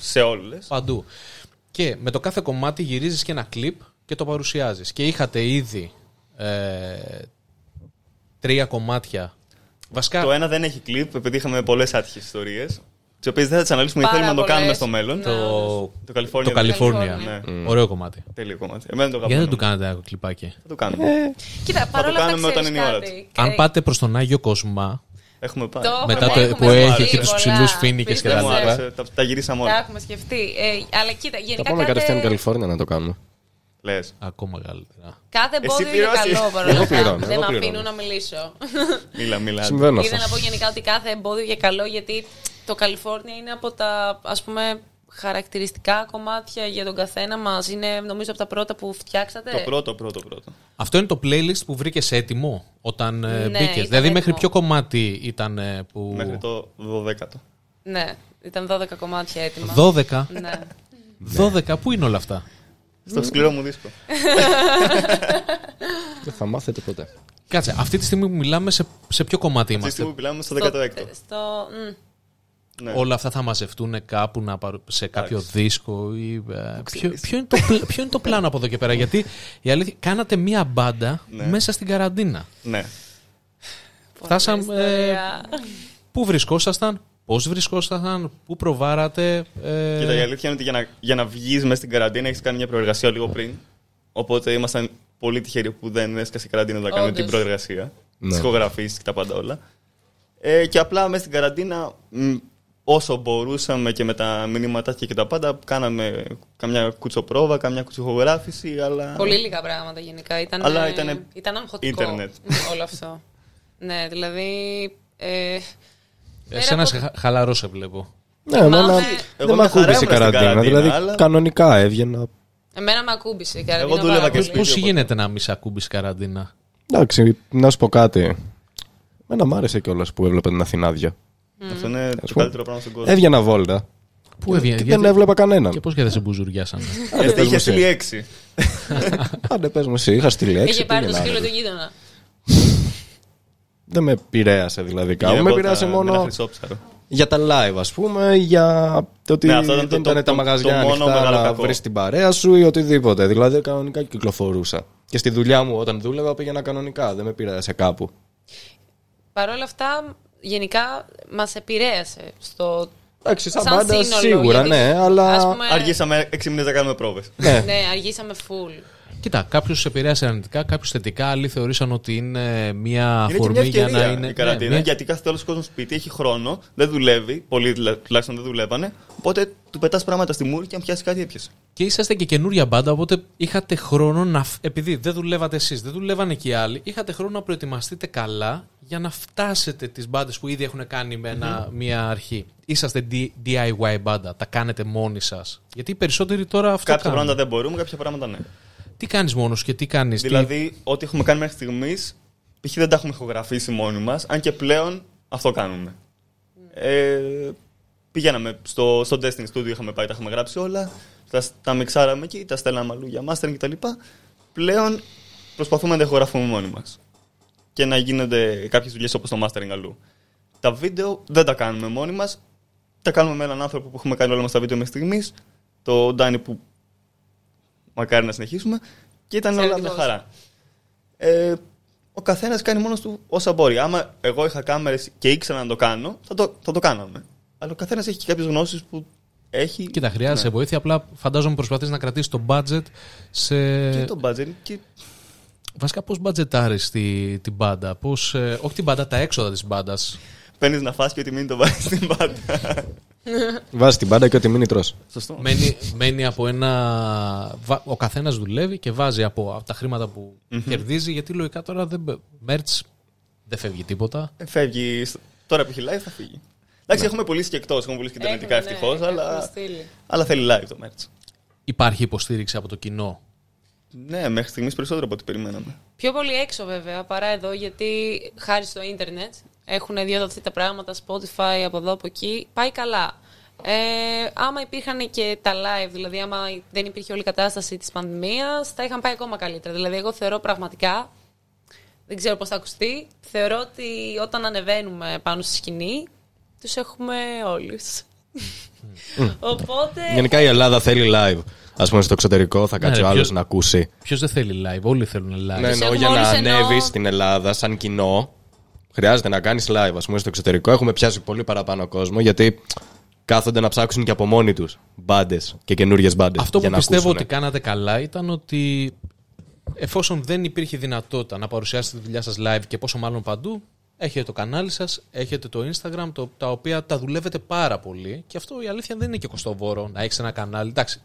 Σε όλες. Παντού. Και με το κάθε κομμάτι γυρίζεις και ένα κλιπ και το παρουσιάζεις. Και είχατε ήδη 3 κομμάτια. Βασικά, το ένα δεν έχει κλιπ, επειδή είχαμε πολλές άτυχες ιστορίες. Τι οποίε δεν θα τι αναλύσουμε γιατί θέλουμε να το κάνουμε στο μέλλον. Το Καλιφόρνια. Ναι. Ωραίο κομμάτι. Τέλειο κομμάτι. Εμένα το γιατί δεν του κάνετε ένα κλιπάκι. Θα το κάνουμε. Κοίτα, παρόλα αυτά ξέρεις όταν είναι η ώρα του. Αν πάτε προς τον Άγιο Κοσμά. Έχουμε πάει. Μετά το που έχει εκεί τους ψηλούς φοίνικες και τα λοιπά. Τα γυρίσαμε όλα. Τα έχουμε σκεφτεί. Αλλά κοίτα, γενικά. Θα πάμε κατευθείαν Καλιφόρνια να το κάνουμε. Λες. Ακόμα καλύτερα. Κάθε εμπόδιο είναι καλό παρόλα αυτά. Δεν με αφήνουν να μιλήσω. Μίλα. Είδα να πω γενικά ότι κάθε εμπόδιο είναι καλό γιατί. Το Καλιφόρνια είναι από τα, ας πούμε, χαρακτηριστικά κομμάτια για τον καθένα μας. Είναι, νομίζω, από τα πρώτα που φτιάξατε. Το πρώτο. Αυτό είναι το playlist που βρήκες έτοιμο όταν μπήκες. Δηλαδή, μέχρι ποιο κομμάτι ήταν που. Μέχρι το 12ο. Ναι, ήταν 12 κομμάτια έτοιμα. 12? Ναι. 12, πού είναι όλα αυτά? Στο σκληρό μου δίσκο. Δεν θα μάθετε ποτέ. Κάτσε, αυτή τη στιγμή που μιλάμε, σε ποιο κομμάτι είμαστε? Αυτή τη στιγμή που μιλάμε, στο 16ο. Ναι. Όλα αυτά θα μαζευτούν κάπου σε κάποιο δίσκο ή. Ποιο είναι το πλάνο από εδώ και πέρα? Γιατί η αλήθεια, κάνατε μία μπάντα μέσα στην καραντίνα. Ναι. Φτάσαμε. Πού βρισκόσασταν, πώς βρισκόσασταν, πού προβάρατε. Κοίτα, η αλήθεια είναι ότι για να βγεις μέσα στην καραντίνα έχεις κάνει μια προεργασία λίγο πριν. Οπότε ήμασταν πολύ τυχεροί που δεν έσκασε η καραντίνα να κάνουμε την προεργασία. Τις ηχογραφήσεις και τα πάντα όλα. Και απλά μέσα στην καραντίνα. Όσο μπορούσαμε και με τα μηνύματάκια και τα πάντα, κάναμε καμιά κουτσοπρόβα, καμιά κουτσιχογράφηση. Αλλά. Πολύ λίγα πράγματα γενικά. Ήταν αγχωτικό όλο αυτό. Ναι, δηλαδή. Εσένα σε χαλαρός βλέπω. Ναι, δεν με ακούμπησε η καραντίνα. Δηλαδή, κανονικά έβγαινα. Εμένα με ακούμπησε η καραντίνα. Πώς γίνεται να μη σε ακούμπησε η καραντίνα? Εντάξει, να σου πω κάτι. Εμένα μ' άρεσε κιόλας που έβλεπα την Αθηνάδια. Αυτό είναι το καλύτερο πράγμα στον κόσμο. Έβγαινα βόλτα. Πού έβγαινα? Δεν έβλεπα κανέναν. Και πώς και δεν σε μπουζουριάσανε? Είχε 6. Άντε, πες μου εσύ, είχα στη λέξη. Είχε πάρει το σκύλο του γείτονα. Δεν με επηρέασε δηλαδή κάπου. Με επηρέασε μόνο για τα live, ας πούμε, για το ότι δεν ήταν τα μαγαζιά ανοιχτά να βρεις την παρέα σου ή οτιδήποτε. Δηλαδή κανονικά κυκλοφορούσα. Και στη δουλειά μου όταν δούλευα πήγαινα κανονικά, δεν με επηρέασε κάπου. Παρ' όλα αυτά, γενικά μας επηρέασε στο. Εντάξει, σαν πάντα σίγουρα, γιατί, ναι, αλλά. Πούμε... Αργήσαμε 6 μήνες να κάνουμε πρόβες. Ναι, ναι, αργήσαμε full. Κοίτα, κάποιους επηρέασε αρνητικά, κάποιους θετικά. Άλλοι θεωρήσαν ότι είναι μια αφορμή για να είναι. Η καραντίνα, ναι, ναι. Γιατί κάθε τέλος κόσμος σπίτι έχει χρόνο, δεν δουλεύει. Πολλοί τουλάχιστον δεν δουλεύανε. Οπότε του πετάς πράγματα στη μούρη και αν πιάσει κάτι έπιασε. Και είσαστε και καινούρια μπάντα, οπότε είχατε χρόνο να. Επειδή δεν δουλεύατε εσείς, δεν δουλεύανε και οι άλλοι, είχατε χρόνο να προετοιμαστείτε καλά για να φτάσετε τις μπάντες που ήδη έχουν κάνει με μια αρχή. Είσαστε DIY μπάντα, τα κάνετε μόνοι σας. Γιατί οι περισσότεροι τώρα αυτό. Κάποια πράγματα δεν μπορούμε, κάποια πράγματα ναι. Τι κάνεις μόνος και τι κάνεις. Δηλαδή, ό,τι έχουμε κάνει μέχρι στιγμής, π.χ. δεν τα έχουμε ηχογραφήσει μόνοι μας, αν και πλέον αυτό κάνουμε. Πηγαίναμε στο testing studio, είχαμε πάει, τα είχαμε γράψει όλα, τα μιξάραμε εκεί, τα στέλναμε αλλού για mastering κτλ. Πλέον προσπαθούμε να τα ηχογραφούμε μόνοι μας και να γίνονται κάποιες δουλειές όπως το mastering αλλού. Τα βίντεο δεν τα κάνουμε μόνοι μας, τα κάνουμε με έναν άνθρωπο που έχουμε κάνει όλα μας τα βίντεο μέχρι στιγμής, το Ντάνι που. Μακάρι να συνεχίσουμε. Και ήταν όλα μια χαρά. Ο καθένας κάνει μόνος του όσα μπορεί. Άμα εγώ είχα κάμερες και ήξερα να το κάνω, θα το κάναμε. Αλλά ο καθένας έχει και κάποιες γνώσεις που έχει. Κοίτα, χρειάζεσαι βοήθεια. Απλά φαντάζομαι προσπαθείς να κρατήσεις το budget σε. Και το budget. Και... Βασικά, πώς μπατζετάρεις την μπάντα, πώς. Όχι την μπάντα, τα έξοδα της μπάντας. Παίρνεις να φας και ότι μείνει το βάζεις στην μπάντα. Βάζεις την μπάντα και ότι μείνει τρως. Μένει από ένα. Ο καθένας δουλεύει και βάζει από τα χρήματα που κερδίζει, γιατί λογικά τώρα merch δεν φεύγει τίποτα. Φεύγει. Τώρα που έχει live θα φύγει. Εντάξει, έχουμε πουλήσει και εκτός, έχουμε πουλήσει και τελετικά ευτυχώς, αλλά θέλει live το merch. Υπάρχει υποστήριξη από το κοινό. Ναι, μέχρι στιγμής περισσότερο από ό,τι περιμέναμε. Πιο πολύ έξω βέβαια παρά εδώ, γιατί χάρη στο ίντερνετ. Έχουν διαδοθεί τα πράγματα, Spotify, από εδώ, από εκεί. Πάει καλά. Άμα υπήρχαν και τα live, δηλαδή άμα δεν υπήρχε όλη η κατάσταση της πανδημίας, θα είχαν πάει ακόμα καλύτερα. Δηλαδή, εγώ θεωρώ πραγματικά, δεν ξέρω πώς θα ακουστεί, θεωρώ ότι όταν ανεβαίνουμε πάνω στη σκηνή, τους έχουμε όλους. Οπότε... Γενικά η Ελλάδα θέλει live. Ας πούμε στο εξωτερικό θα κάτσει ο άλλος να ακούσει. Ποιος δεν θέλει live, όλοι θέλουν live. Ναι, εννοώ για να ανέβει στην Ελλάδα σαν κοινό. Χρειάζεται να κάνεις live, ας πούμε, στο εξωτερικό. Έχουμε πιάσει πολύ παραπάνω κόσμο, γιατί κάθονται να ψάξουν και από μόνοι τους μπάντες και καινούριες μπάντες. Αυτό που πιστεύω ακούσουν. Ότι κάνατε καλά ήταν ότι εφόσον δεν υπήρχε δυνατότητα να παρουσιάσετε τη δουλειά σας live και πόσο μάλλον παντού, έχετε το κανάλι σας, έχετε το Instagram, τα οποία τα δουλεύετε πάρα πολύ. Και αυτό η αλήθεια δεν είναι και κοστοβόρο να έχεις ένα κανάλι. Εντάξει,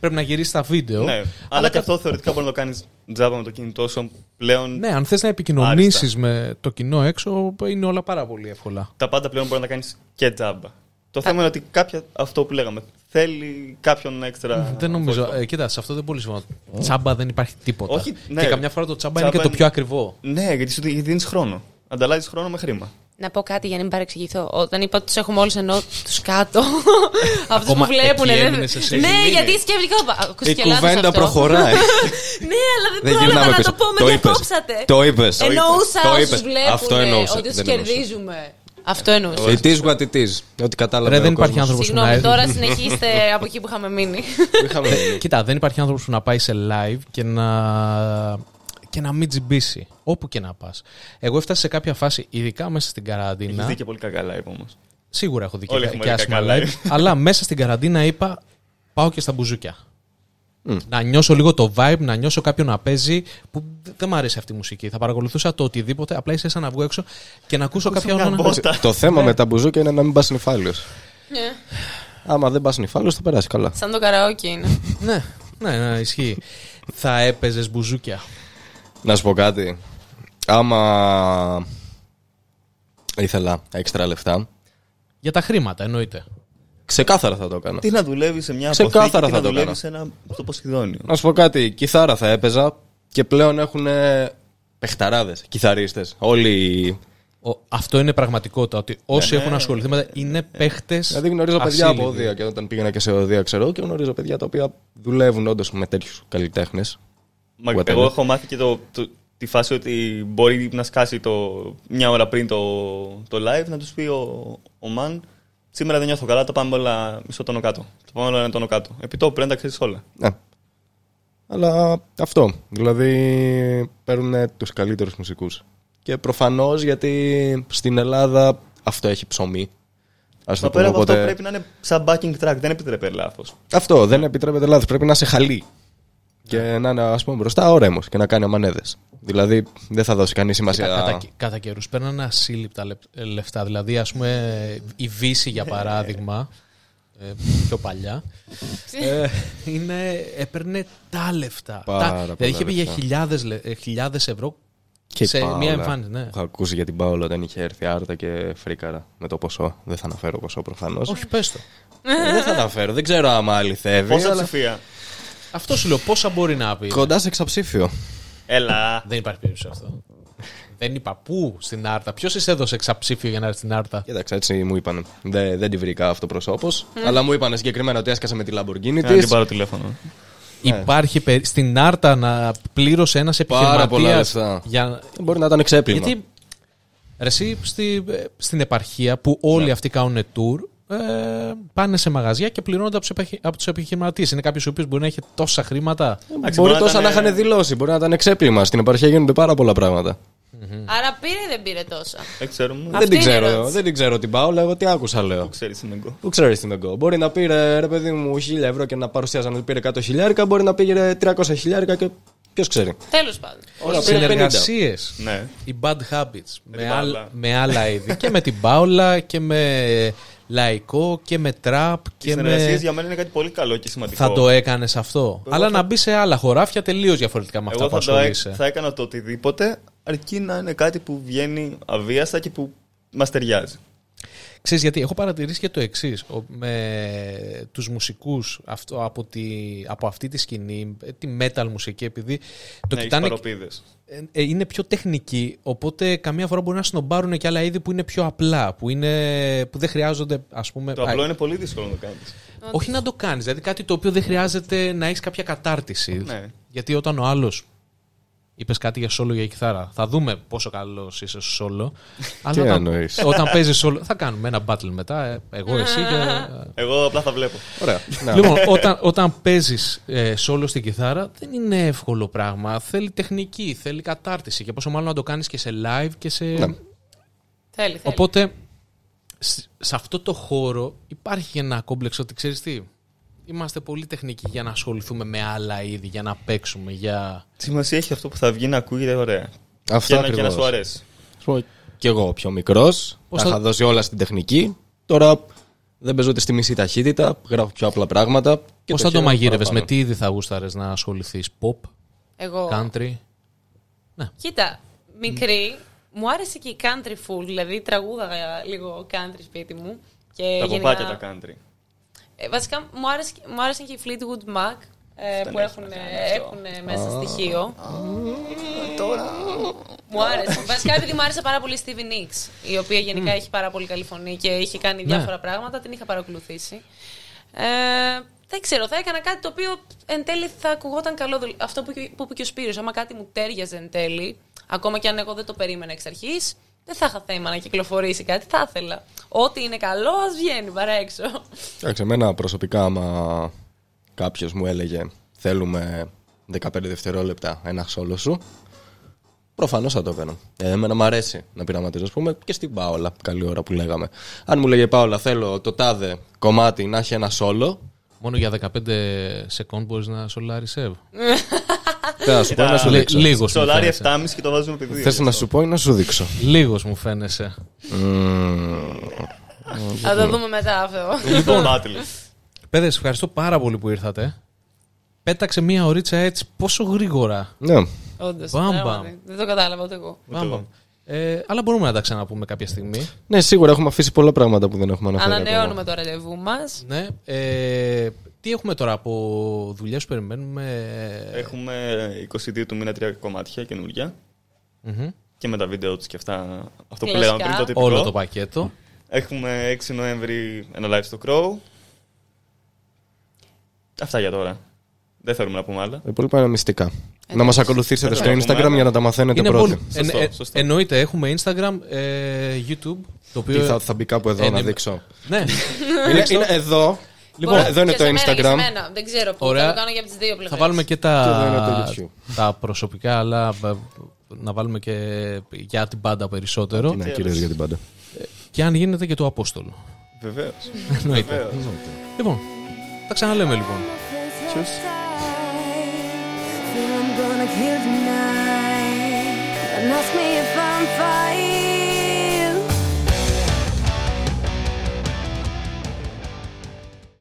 πρέπει να γυρίσεις τα βίντεο. Ναι, αλλά και αυτό θεωρητικά μπορεί να το κάνεις τζάμπα με το κινητό σου πλέον. Ναι, αν θες να επικοινωνήσεις με το κοινό έξω, είναι όλα πάρα πολύ εύκολα. Τα πάντα πλέον μπορεί να κάνεις και τζάμπα. Το θέμα είναι ότι αυτό που λέγαμε. Θέλει κάποιον έξτρα. Δεν νομίζω. Κοίτα, σε αυτό δεν πολύ σημαίνει. Τσάμπα δεν υπάρχει τίποτα. Όχι, ναι, και καμιά φορά το τσάμπα είναι και το πιο ακριβό. Ναι, γιατί δίνεις χρόνο. Ανταλλάζεις χρόνο με χρήμα. Να πω κάτι για να μην παρεξηγηθώ. Όταν είπα ότι τους έχουμε όλους, εννοώ τους κάτω. Αυτούς που βλέπουν. Ναι, γιατί σκέφτηκα. Η κουβέντα προχωράει. Ναι, αλλά δεν πρόλαβα να το πω, με διακόψατε. Το είπες. Εννοούσα όσους βλέπουν ότι τους κερδίζουμε. Αυτό εννοούσα. It is what it is. Ό,τι κατάλαβα. Δεν υπάρχει άνθρωπος που να πάει. Συγγνώμη, τώρα συνεχίστε από εκεί που είχαμε μείνει. Κοίτα, δεν υπάρχει άνθρωπος που να πάει σε live και να μην τζιμπήσει. Όπου και να πας. Εγώ έφτασα σε κάποια φάση, ειδικά μέσα στην καραντίνα. Έχεις δει και πολύ κακά live όμως. Σίγουρα έχω δει και άσχημα live. Αλλά μέσα στην καραντίνα είπα, πάω και στα μπουζούκια. Να νιώσω λίγο το vibe, να νιώσω κάποιον να παίζει. Που δεν μου αρέσει αυτή η μουσική. Θα παρακολουθούσα το οτιδήποτε. Απλά είσαι σαν να βγω έξω και να ακούσω κάποια όνομα. Το θέμα με τα μπουζούκια είναι να μην πας νυφάλιος. Άμα δεν πας νυφάλιος, θα περάσει καλά. Σαν το καραόκι είναι. Ναι, ισχύει. Θα έπαιζες μπουζούκια. Να σου πω κάτι. Άμα ήθελα έξτρα λεφτά. Για τα χρήματα εννοείται. Ξεκάθαρα θα το έκανα. Τι να δουλεύει σε μια αποθήκη και να δουλεύει στο Ποσειδόνιο. Να σου πω κάτι. Κιθάρα θα έπαιζα και πλέον έχουν παιχταράδες, κιθαρίστες. Όλοι Αυτό είναι πραγματικότητα. Ότι όσοι έχουν ασχοληθεί με είναι παίχτες. Δηλαδή γνωρίζω παιδιά από Οδεία, και όταν πήγαινα και σε Οδεία, ξέρω, και γνωρίζω παιδιά τα οποία δουλεύουν όντως με τέτοιους καλλιτέχνες. Μα εγώ έχω μάθει και τη φάση ότι μπορεί να σκάσει μια ώρα πριν το live να τους πει ο Μαν. Σήμερα δεν νιώθω καλά, τα πάμε όλα μισό τόνο κάτω. Τα πάμε όλα ένα τόνο κάτω. Επιτόπου πρέπει να τα ξέρεις όλα. Ναι. Αλλά αυτό. Δηλαδή παίρνουν τους καλύτερους μουσικούς. Και προφανώς γιατί στην Ελλάδα αυτό έχει ψωμί. Ας το πούμε, οπότε... αυτό πρέπει να είναι σαν backing track. Δεν επιτρέπεται λάθος. Αυτό δεν επιτρέπεται λάθος. Πρέπει να είσαι χαλή. Και να είναι, ας πούμε, μπροστά όρεμος και να κάνει αμανέδες. Δηλαδή δεν θα δώσει κανείς σημασία. Κατά καιρούς παίρνανε ασύλληπτα λεφτά. Δηλαδή, ας πούμε, η Βύση για παράδειγμα, πιο παλιά, έπαιρνε τα λεφτά. Δηλαδή είχε πει για χιλιάδες ευρώ και σε μια εμφάνιση. Ναι. Είχα ακούσει για την Πάολα όταν είχε έρθει άρτα και φρίκαρα με το ποσό. Δεν θα αναφέρω ποσό προφανώς. Όχι, πες το. Δεν θα αναφέρω. Δεν ξέρω άμα αληθεύει. Πόσα ψηφία. Αυτό σου λέω, πόσα μπορεί να πει. Κοντά σε εξαψήφιο. Έλα. Δεν υπάρχει περίπτωση αυτό. Δεν είπα πού στην Άρτα. Ποιος της έδωσε εξαψήφιο για να έρθει στην Άρτα. Κοίταξε, έτσι μου είπαν. Δεν τη βρήκα αυτοπροσώπως. Αλλά μου είπαν συγκεκριμένα ότι έσκασε με τη Λαμποργκίνη της. Να την πάρω τηλέφωνο. Υπάρχει στην Άρτα να πλήρωσε ένας επιχειρηματίας. Για... Μπορεί να ήταν εξέπλημα. Γιατί εσύ στην επαρχία που όλοι αυτοί κάνουν tour. Πάνε σε μαγαζιά και πληρώνονται από τους επιχειρηματίες. Είναι κάποιος ο οποίος μπορεί να έχει τόσα χρήματα. Μπορεί τόσα να είχαν δηλώσει, μπορεί να ήταν εξέπλημα. Στην επαρχία γίνονται πάρα πολλά πράγματα. Άρα πήρε ή δεν πήρε τόσα. Δεν την ξέρω την Πάολα, εγώ τι άκουσα λέω. Πού ξέρεις την εγκό. Μπορεί να πήρε, ρε παιδί μου, 1.000 ευρώ και να παρουσιάζαν ότι πήρε 100.000, μπορεί να πήρε 300.000 και ποιος ξέρει. Τέλος πάντων. Συνεργασίες. Οι Bad Habits με άλλα είδη. Και με την Πάολα και με. Λαϊκό και με τραπ και με. Συνεργασίες για μένα είναι κάτι πολύ καλό και σημαντικό. Θα το έκανες αυτό. Αλλά να μπει σε άλλα χωράφια τελείως διαφορετικά με αυτά που ασχολείσαι. Θα έκανα το οτιδήποτε, αρκεί να είναι κάτι που βγαίνει αβίαστα και που μας ταιριάζει. Ξέρεις γιατί, έχω παρατηρήσει και το εξής. Με τους μουσικούς από αυτή τη σκηνή, τη metal μουσική, επειδή το κοιτάνε. Είναι πιο τεχνική, οπότε καμία φορά μπορεί να σνομπάρουν και άλλα είδη που είναι πιο απλά, που δεν χρειάζονται, ας πούμε. Το απλό είναι πολύ δύσκολο να το κάνεις. Όχι να το κάνεις, δηλαδή κάτι το οποίο δεν χρειάζεται να έχεις κάποια κατάρτιση. Ναι. Γιατί όταν ο άλλος. Είπες κάτι για solo για κιθάρα. Θα δούμε πόσο καλός είσαι στο solo. Αλλά όταν παίζεις solo. Θα κάνουμε ένα battle μετά. Εγώ, εσύ και. Εγώ απλά θα βλέπω. Ωραία. Λοιπόν, όταν παίζεις solo στην κιθάρα, δεν είναι εύκολο πράγμα. Θέλει τεχνική, θέλει κατάρτιση. Και πόσο μάλλον να το κάνεις και σε live και σε. Θέλει. Οπότε, σε αυτό το χώρο υπάρχει ένα κόμπλεξ ότι ξέρεις τι. Είμαστε πολύ τεχνικοί για να ασχοληθούμε με άλλα είδη, για να παίξουμε. Για... Σημασία έχει αυτό που θα βγει να ακούγεται ωραία. Αυτό ακριβώς. Και να σου αρέσει. Κι εγώ πιο μικρός, είχα δώσει όλα στην τεχνική. Τώρα δεν παίζω ούτε στη μισή ταχύτητα, γράφω πιο απλά πράγματα. Πώς θα το μαγείρευες, με τι είδη θα γούσταρες να ασχοληθείς, pop, εγώ. Country. Ναι. Κοίτα, μικρή, μου άρεσε και η country full, δηλαδή τραγούδαγα λίγο country σπίτι μου. Και τα ποπάκια τα country. Βασικά μου άρεσαν και οι Fleetwood Mac που έχουν μέσα στοιχείο. Μου άρεσε. Βασικά επειδή μου άρεσε πάρα πολύ η Stevie Nicks, η οποία γενικά έχει πάρα πολύ καλή φωνή και είχε κάνει διάφορα πράγματα, την είχα παρακολουθήσει. Δεν ξέρω, θα έκανα κάτι το οποίο εν τέλει θα ακουγόταν καλό. Αυτό που είπε και ο Σπύρος, άμα κάτι μου τέριαζε εν τέλει, ακόμα και αν εγώ δεν το περίμενα εξ αρχής, δεν θα είχα θέμα να κυκλοφορήσει κάτι, θα ήθελα. Ό,τι είναι καλό, ας βγαίνει παρά έξω. Εντάξει, εμένα προσωπικά, άμα κάποιος μου έλεγε θέλουμε 15 δευτερόλεπτα ένα solo σου, προφανώς θα το έκανα. Εμένα μου αρέσει να πειραματίζω, ας πούμε, και στην Πάολα, καλή ώρα που λέγαμε. Αν μου λέγε Πάολα, θέλω το τάδε κομμάτι να έχει ένα solo. Μόνο για 15 σεκόντ μπορείς να σολάρει Σεβ. Θέλω να σου πω ή να σου δείξω. Σολάρι 7,5 και το βάζουμε επειδή. Θες να σου πω ή να σου δείξω. Λίγος μου φαίνεσαι. Θα το δούμε μετά αυτό. Λοιπόν, παιδες, ευχαριστώ πάρα πολύ που ήρθατε. Πέταξε μία ωρίτσα έτσι πόσο γρήγορα. Ναι. Όντως, δεν το κατάλαβα ούτε εγώ. Αλλά μπορούμε να τα ξαναπούμε κάποια στιγμή. Ναι, σίγουρα έχουμε αφήσει πολλά πράγματα που δεν έχουμε αναφέρει. Ανανεώνουμε το ραντεβού μας. Ναι. Τι έχουμε τώρα από δουλειές που περιμένουμε. Έχουμε 22 του μήνα 3 κομμάτια καινούργια. και με τα βίντεο τους και αυτά, αυτό που λέγαμε πριν, το τυπικό. Όλο το πακέτο. Έχουμε 6 Νοέμβρη ένα live στο Crow. Αυτά για τώρα. Δεν θέλουμε να πούμε άλλα. Τα υπόλοιπα είναι μυστικά. Να μας ακολουθήσετε στο Instagram για να τα μαθαίνετε είναι πρώτοι. Σωστό. Εννοείται, έχουμε Instagram, YouTube. Το οποίο... θα μπει κάπου εδώ να δείξω. Ναι. Είναι εδώ. Λοιπόν, εδώ είναι το Instagram. Δεν ξέρω πού. Θα το κάνω για τις δύο πλευρές. Θα βάλουμε και τα προσωπικά, αλλά να βάλουμε και για την πάντα περισσότερο. Ναι, κυρίως για την πάντα. Και αν γίνεται και το Απόστολο. Βεβαίως. Εννοείται. Λοιπόν, τα ξαναλέμε λοιπόν. Cheers. I'm gonna kill tonight.